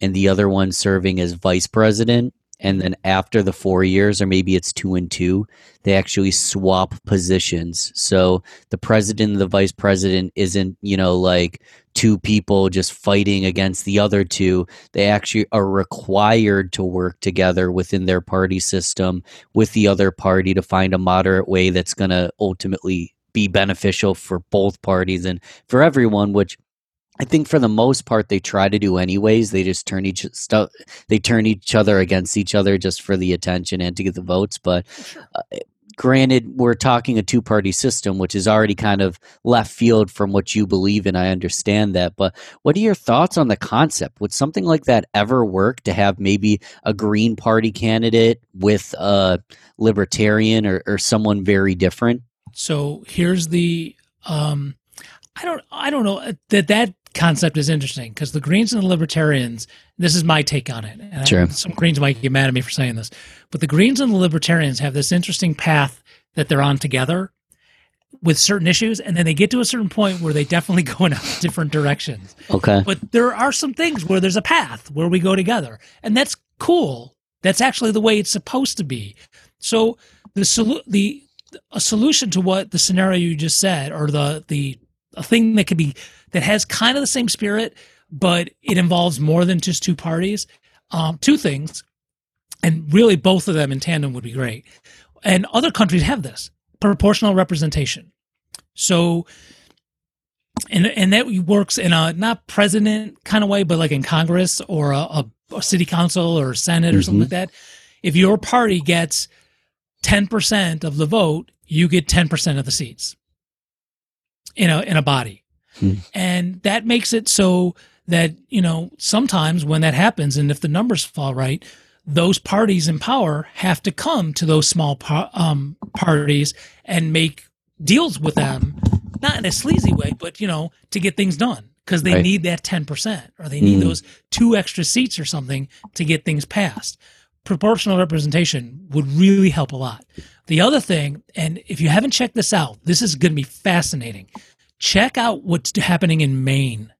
and the other one serving as vice president. And then after the 4 years, or maybe it's 2 and 2, they actually swap positions. So the president and the vice president isn't, like two people just fighting against the other two. They actually are required to work together within their party system with the other party to find a moderate way that's going to ultimately be beneficial for both parties and for everyone, which I think for the most part they try to do anyways. They just turn each other against each other just for the attention and to get the votes. But granted, we're talking a two-party system, which is already kind of left field from what you believe in. I understand that. But what are your thoughts on the concept? Would something like that ever work, to have maybe a Green Party candidate with a libertarian or someone very different? So here's the I don't know that concept is interesting, because the Greens and the Libertarians, this is my take on it. And sure. Some Greens might get mad at me for saying this, but the Greens and the Libertarians have this interesting path that they're on together with certain issues, and then they get to a certain point where they definitely go in different directions. Okay. But there are some things where there's a path where we go together, and that's cool. That's actually the way it's supposed to be. So a solution to what the scenario you just said, or a thing that could be, that has kind of the same spirit, but it involves more than just two parties, two things, and really both of them in tandem would be great. And other countries have this proportional representation. So, and that works in a not president kind of way, but like in Congress or a city council or Senate or something like that. If your party gets 10% of the vote, you get 10% of the seats in a body. And that makes it so that, sometimes when that happens, and if the numbers fall right, those parties in power have to come to those small parties and make deals with them, not in a sleazy way, but, to get things done, because they need that 10%, or they need those two extra seats or something to get things passed. Proportional representation would really help a lot. The other thing, and if you haven't checked this out, this is going to be fascinating. Check out what's happening in Maine.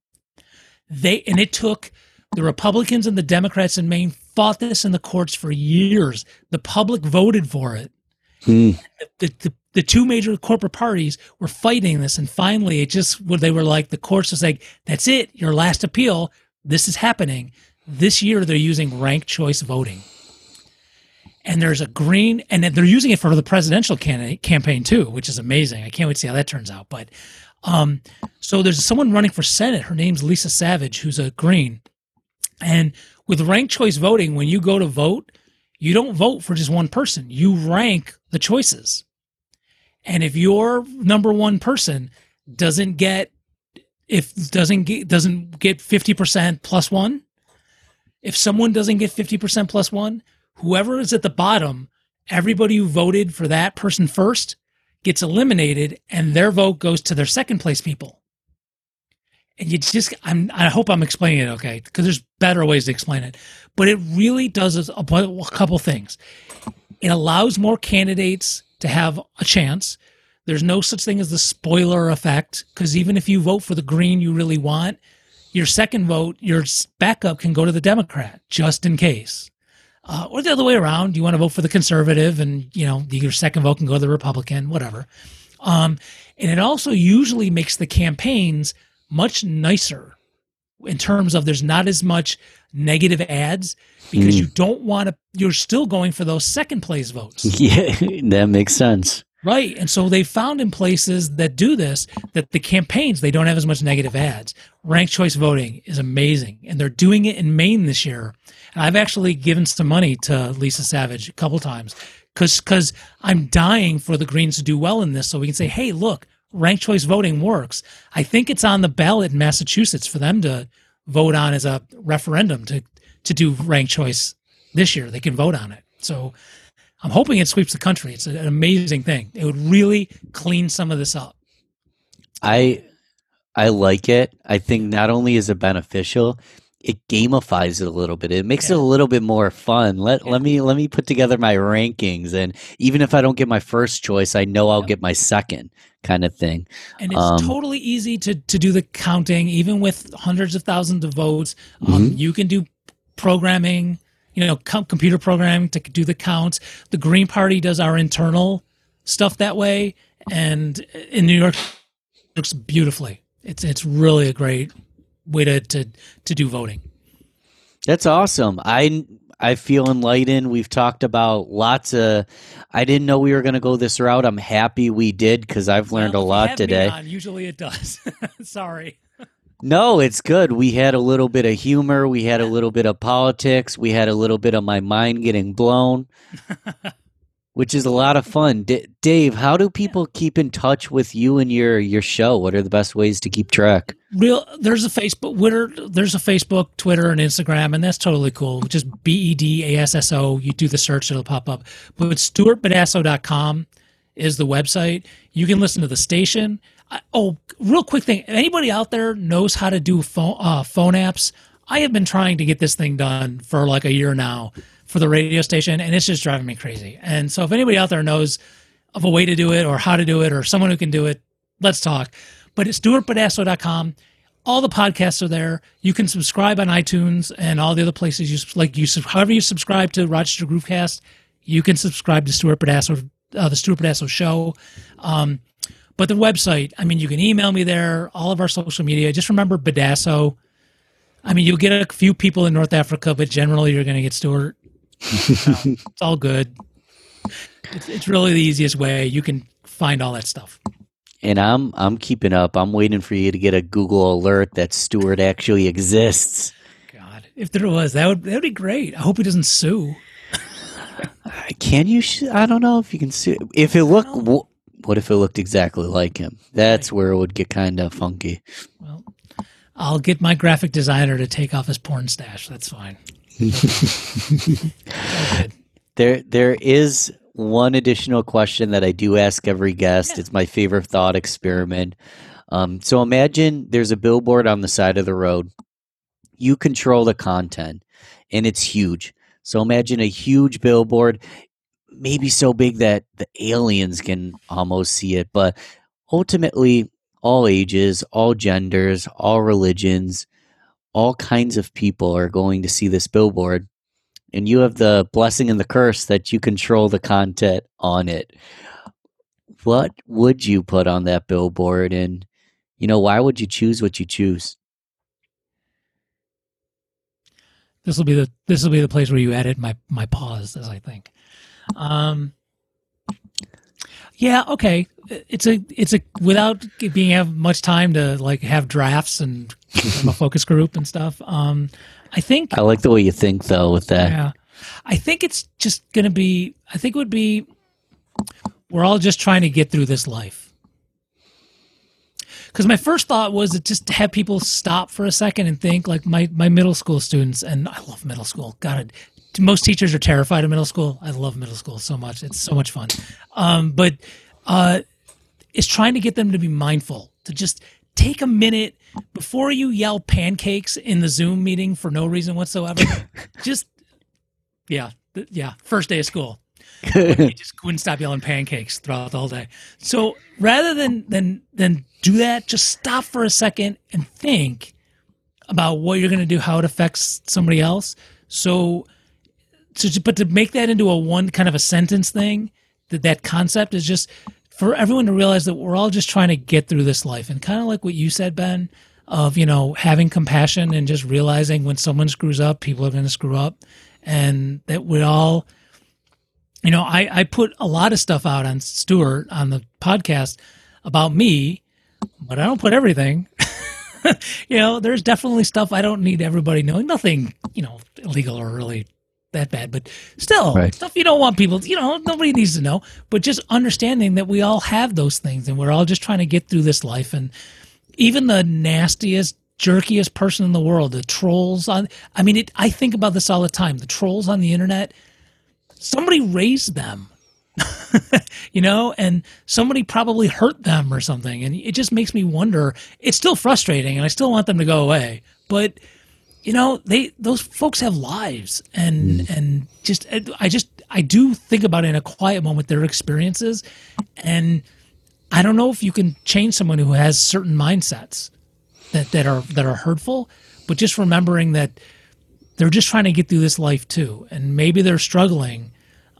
It took the Republicans and the Democrats in Maine fought this in the courts for years. The public voted for it. The two major corporate parties were fighting this, and finally, they were like, the courts was like, "That's it, your last appeal. This is happening." This year, they're using ranked choice voting. And there's a green, and they're using it for the presidential candidate campaign too, which is amazing. I can't wait to see how that turns out. But so there's someone running for Senate. Her name's Lisa Savage, who's a green. And with ranked choice voting, when you go to vote, You don't vote for just one person. You rank the choices. And if your number one person doesn't get 50% plus one, if someone doesn't get 50% plus one, whoever is at the bottom, everybody who voted for that person first gets eliminated, and their vote goes to their second place people. And you just, I hope I'm explaining it okay, because there's better ways to explain it. But it really does a couple things. It allows more candidates to have a chance. There's no such thing as the spoiler effect, because even if you vote for the green you really want, your second vote, your backup can go to the Democrat, just in case. Or the other way around, you want to vote for the conservative and, you know, your second vote can go to the Republican, whatever. And it also usually makes the campaigns much nicer in terms of there's not as much negative ads, because you don't want to, you're still going for those second place votes. Yeah, that makes sense. Right. And so they found in places that do this, that the campaigns, they don't have as much negative ads. Ranked choice voting is amazing. And they're doing it in Maine this year. And I've actually given some money to Lisa Savage a couple times because I'm dying for the Greens to do well in this. So we can say, hey, look, ranked choice voting works. I think it's on the ballot in Massachusetts for them to vote on as a referendum to do ranked choice this year. They can vote on it. So I'm hoping it sweeps the country. It's an amazing thing. It would really clean some of this up. I like it. I think not only is it beneficial, it gamifies it a little bit. It makes it a little bit more fun. Let me put together my rankings, and even if I don't get my first choice, I know I'll get my second, kind of thing. And it's totally easy to do the counting, even with hundreds of thousands of votes. You can do programming. You know, computer programming to do the counts. The Green Party does our internal stuff that way, and in New York, it looks beautifully. It's really a great way to do voting. That's awesome. I feel enlightened. We've talked about lots of. I didn't know we were going to go this route. I'm happy we did because I've learned a lot today. Usually it does. Sorry. No, it's good. We had a little bit of humor. We had a little bit of politics. We had a little bit of my mind getting blown, which is a lot of fun. Dave, how do people keep in touch with you and your show? What are the best ways to keep track? There's a Facebook, Twitter. There's a Facebook, Twitter, and Instagram, and that's totally cool. Just BEDASSO. You do the search, it'll pop up. But StuartBedasso.com is the website. You can listen to the station. Oh, real quick thing. If anybody out there knows how to do phone apps, I have been trying to get this thing done for like a year now for the radio station, and it's just driving me crazy. And so if anybody out there knows of a way to do it or how to do it or someone who can do it, let's talk. But it's StuartBedasso.com. All the podcasts are there. You can subscribe on iTunes and all the other places. However you subscribe to Rochester Groovecast, you can subscribe to Stuart Bedasso, the Stuart Bedasso Show. But the website, I mean, you can email me there, all of our social media. Just remember Bedasso. I mean, you'll get a few people in North Africa, but generally you're going to get Stuart. It's all good. It's really the easiest way. You can find all that stuff. And I'm keeping up. I'm waiting for you to get a Google alert that Stuart actually exists. God, if there was, that would be great. I hope he doesn't sue. Can you? I don't know if you can sue. If it looked... What if it looked exactly like him? That's where it would get kind of funky. Well, I'll get my graphic designer to take off his porn stash. That's fine. There is one additional question that I do ask every guest. Yeah. It's my favorite thought experiment. So imagine there's a billboard on the side of the road. You control the content, and it's huge. So imagine a huge billboard. Maybe so big that the aliens can almost see it, but ultimately all ages, all genders, all religions, all kinds of people are going to see this billboard, and you have the blessing and the curse that you control the content on it. What would you put on that billboard, and you know, why would you choose what you choose? This will be the place where you edit my pause, as I think. Yeah. Okay. It's a without being have much time to like have drafts and a focus group and stuff. I think I like the way you think though with that. Yeah. I think it's just going to be, I think it would be, we're all just trying to get through this life. Because my first thought was to just have people stop for a second and think, like my middle school students, and I love middle school. God, most teachers are terrified of middle school. I love middle school so much. It's so much fun. But it's trying to get them to be mindful, to just take a minute before you yell pancakes in the Zoom meeting for no reason whatsoever. Just, yeah, first day of school. You just couldn't stop yelling pancakes throughout the whole day. So rather than do that, just stop for a second and think about what you're going to do, how it affects somebody else. But to make that into a one kind of a sentence thing, that concept is just for everyone to realize that we're all just trying to get through this life. And kind of like what you said, Ben, of, you know, having compassion and just realizing when someone screws up, people are going to screw up. And that we all, you know, I put a lot of stuff out on Stuart on the podcast about me, but I don't put everything. You know, there's definitely stuff I don't need everybody knowing. Nothing, you know, illegal or really that bad, but still, right. Stuff you don't want people, you know, nobody needs to know. But just understanding that we all have those things and we're all just trying to get through this life. And even the nastiest, jerkiest person in the world, the trolls on, I mean, I think about this all the time. The trolls on the internet, somebody raised them, you know, and somebody probably hurt them or something. And it just makes me wonder. It's still frustrating and I still want them to go away, but you know, those folks have lives, and I do think about it in a quiet moment, their experiences, and I don't know if you can change someone who has certain mindsets that are hurtful, but just remembering that they're just trying to get through this life too, and maybe they're struggling.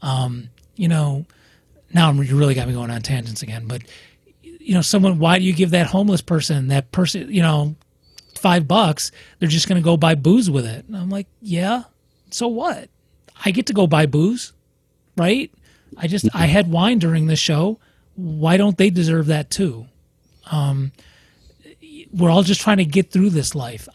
You know, now you really got me going on tangents again, but you know, someone, why do you give that homeless person, you know, $5? They're just going to go buy booze with it. And I'm like, yeah, so what? I get to go buy booze, right? I had wine during the show. Why don't they deserve that too? We're all just trying to get through this life.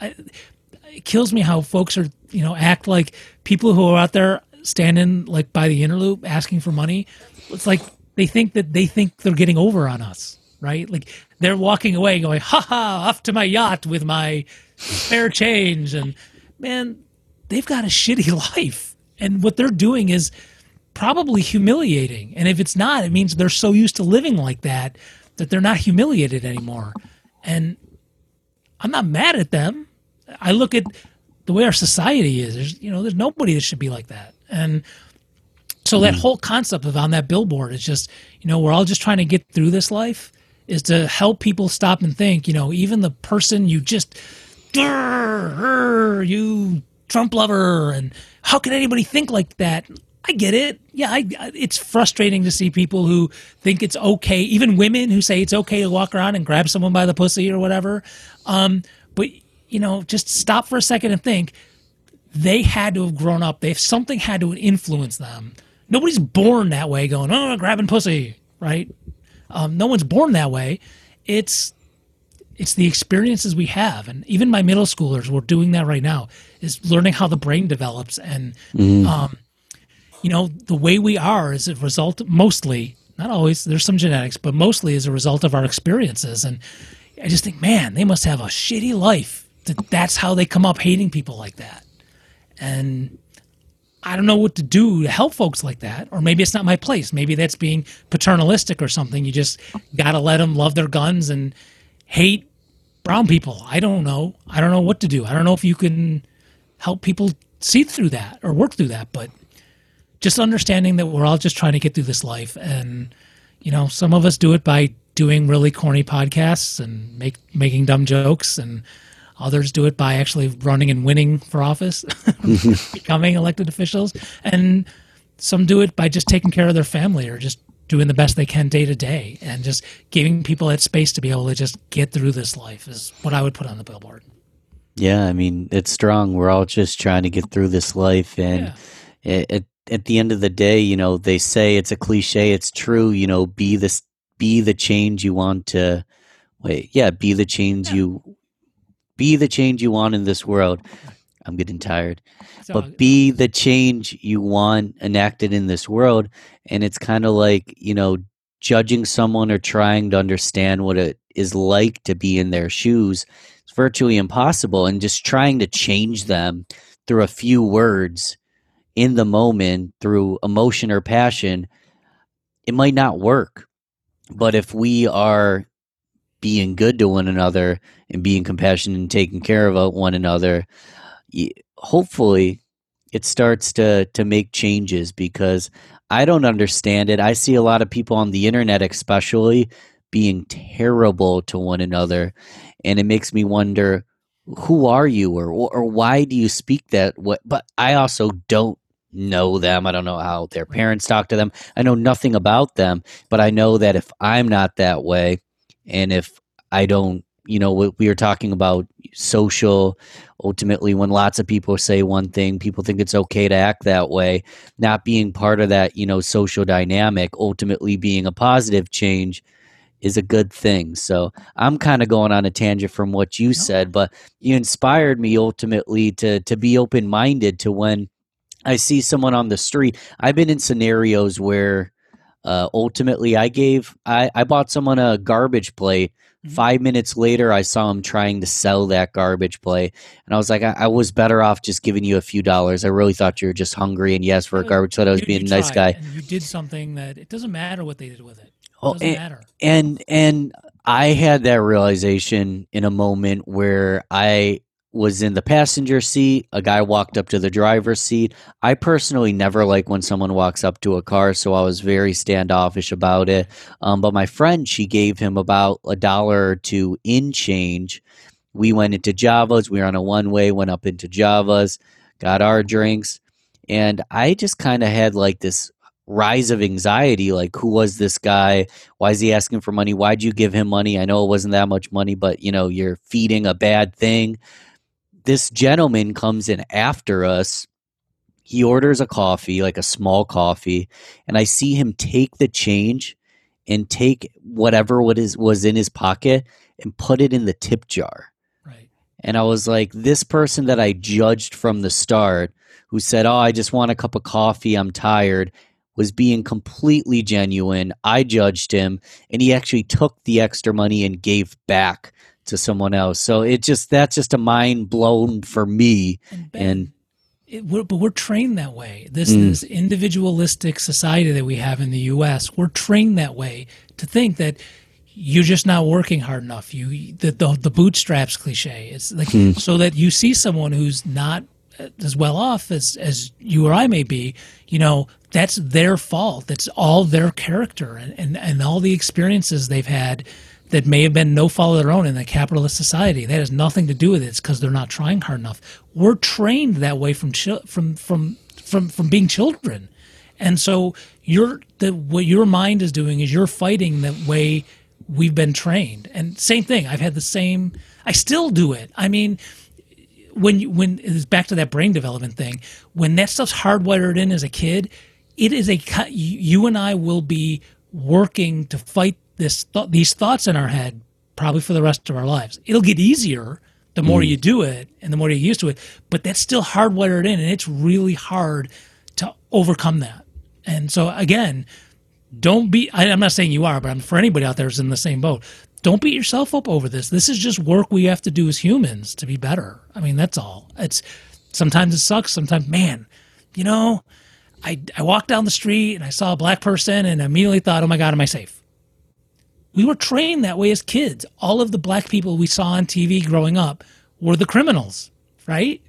It kills me how folks are, you know, act like people who are out there standing like by the interloop asking for money. It's like they think they're getting over on us, right? Like, they're walking away going, off to my yacht with my spare change. And man, they've got a shitty life. And what they're doing is probably humiliating. And if it's not, it means they're so used to living like that, that they're not humiliated anymore. And I'm not mad at them. I look at the way our society is. There's nobody that should be like that. And so that whole concept of on that billboard is just, you know, we're all just trying to get through this life, is to help people stop and think, you know, even the person you just, you Trump lover, and how can anybody think like that? I get it. Yeah, it's frustrating to see people who think it's okay, even women who say it's okay to walk around and grab someone by the pussy or whatever. But, you know, just stop for a second and think, they had to have grown up. Something had to influence them. Nobody's born that way going, oh, grabbing pussy, right? No one's born that way. It's the experiences we have. And even my middle schoolers, we're doing that right now, is learning how the brain develops. And, you know, the way we are is a result, mostly, not always, there's some genetics, but mostly as a result of our experiences. And I just think, man, they must have a shitty life. That's how they come up hating people like that. And I don't know what to do to help folks like that. Or maybe it's not my place. Maybe that's being paternalistic or something. You just got to let them love their guns and hate brown people. I don't know. I don't know what to do. I don't know if you can help people see through that or work through that. But just understanding that we're all just trying to get through this life. And, you know, some of us do it by doing really corny podcasts and making dumb jokes, and others do it by actually running and winning for office, becoming elected officials. And some do it by just taking care of their family or just doing the best they can day to day, and just giving people that space to be able to just get through this life is what I would put on the billboard. Yeah, I mean, it's strong. We're all just trying to get through this life. And yeah. At the end of the day, you know, they say it's a cliche. It's true. You know, be the change you want in this world. I'm getting tired. So, but be the change you want enacted in this world. And it's kind of like, you know, judging someone or trying to understand what it is like to be in their shoes. It's virtually impossible. And just trying to change them through a few words in the moment, through emotion or passion, it might not work. But if we are being good to one another and being compassionate and taking care of one another, hopefully it starts to make changes, because I don't understand it. I see a lot of people on the internet especially being terrible to one another, and it makes me wonder, who are you, or why do you speak that way? But I also don't know them. I don't know how their parents talk to them. I know nothing about them, but I know that if I'm not that way, and if I don't, you know, we were talking about social, ultimately when lots of people say one thing, people think it's okay to act that way. Not being part of that, you know, social dynamic, ultimately being a positive change is a good thing. So I'm kind of going on a tangent from what you said, but you inspired me ultimately to be open-minded to when I see someone on the street. I've been in scenarios where ultimately I bought someone a garbage plate. 5 minutes later, I saw him trying to sell that garbage plate. And I was like, I was better off just giving you a few dollars. I really thought you were just hungry. And yes, for a garbage plate, I was being a nice guy. And you did something that it doesn't matter what they did with it. It doesn't matter. And I had that realization in a moment where I was in the passenger seat. A guy walked up to the driver's seat. I personally never like when someone walks up to a car, so I was very standoffish about it. But my friend, she gave him about $1 or $2 in change. We went into Java's. We were on a one-way, went up into Java's, got our drinks. And I just kind of had like this rise of anxiety, like, who was this guy? Why is he asking for money? Why'd you give him money? I know it wasn't that much money, but, you know, you're feeding a bad thing. This gentleman comes in after us. He orders a coffee, like a small coffee, and I see him take the change and take whatever was in his pocket and put it in the tip jar. Right. And I was like, this person that I judged from the start, who said, oh, I just want a cup of coffee, I'm tired, was being completely genuine. I judged him, and he actually took the extra money and gave back to someone else. So that's just a mind blown for me. But we're trained that way. This individualistic society that we have in the US, we're trained that way to think that you're just not working hard enough. The bootstraps cliche. It's like, so that you see someone who's not as well off as you or I may be, you know, that's their fault. That's all their character and all the experiences they've had that may have been no fault of their own in a capitalist society. That has nothing to do with it. It's because they're not trying hard enough. We're trained that way from being children, and so what your mind is doing is you're fighting the way we've been trained. And same thing. I've had the same. I still do it. I mean, when it's back to that brain development thing. When that stuff's hardwired in as a kid, it is you and I will be working to fight these thoughts in our head probably for the rest of our lives. It'll get easier the more you do it and the more you get used to it, but that's still hardwired in, and it's really hard to overcome that. And so again, I'm not saying you are, but for anybody out there who's in the same boat, don't beat yourself up over this. This is just work we have to do as humans to be better. I mean, that's all. It's sometimes it sucks. Sometimes, man, you know, I walked down the street and I saw a black person and I immediately thought, oh my God, am I safe? We were trained that way as kids. All of the black people we saw on TV growing up were the criminals, right?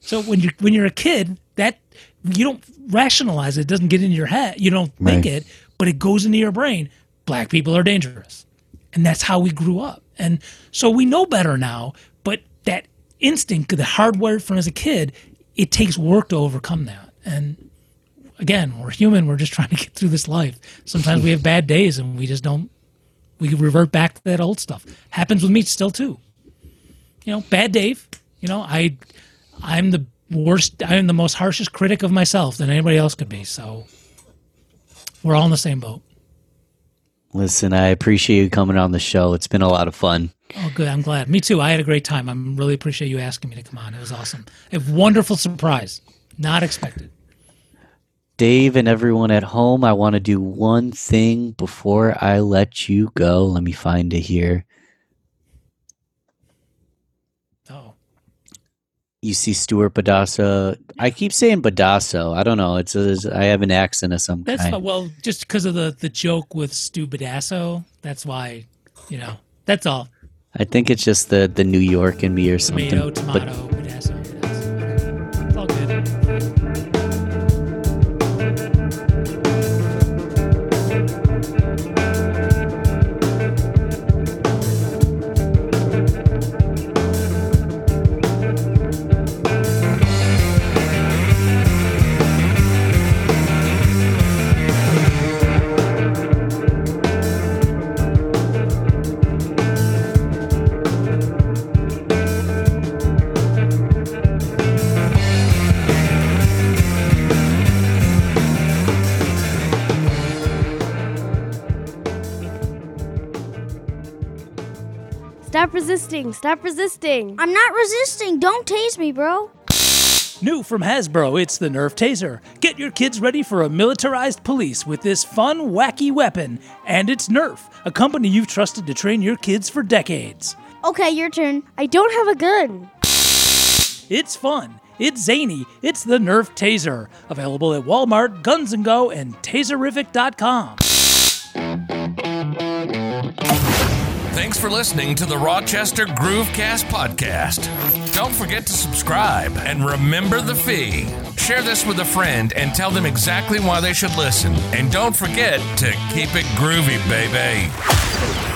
So when you're a kid, that you don't rationalize it. It doesn't get into your head. You don't think it, but it goes into your brain. Black people are dangerous. And that's how we grew up. And so we know better now, but that instinct, the hardwired from as a kid, it takes work to overcome that. And again, we're human. We're just trying to get through this life. Sometimes we have bad days and we just don't. We revert back to that old stuff. Happens with me still too. You know, bad Dave. You know, I'm the worst. I'm the most harshest critic of myself than anybody else could be. So we're all in the same boat. Listen, I appreciate you coming on the show. It's been a lot of fun. Oh, good. I'm glad. Me too. I had a great time. I really appreciate you asking me to come on. It was awesome. A wonderful surprise. Not expected. Dave and everyone at home, I want to do one thing before I let you go. Let me find it here. Oh. You see Stuart Bedasso. I keep saying Bedasso. I don't know. I have an accent of some kind. Well, just because of the joke with Stu Bedasso, that's why, you know, that's all. I think it's just the New York in me or something. Tomato, tomato, Bedasso. Stop resisting. I'm not resisting. Don't tase me, bro. New from Hasbro, it's the Nerf Taser. Get your kids ready for a militarized police with this fun, wacky weapon. And it's Nerf, a company you've trusted to train your kids for decades. Okay, your turn. I don't have a gun. It's fun. It's zany. It's the Nerf Taser. Available at Walmart, Guns N' Go, and Taserific.com. Thanks for listening to the Rochester Groovecast podcast. Don't forget to subscribe and remember the fee. Share this with a friend and tell them exactly why they should listen. And don't forget to keep it groovy, baby.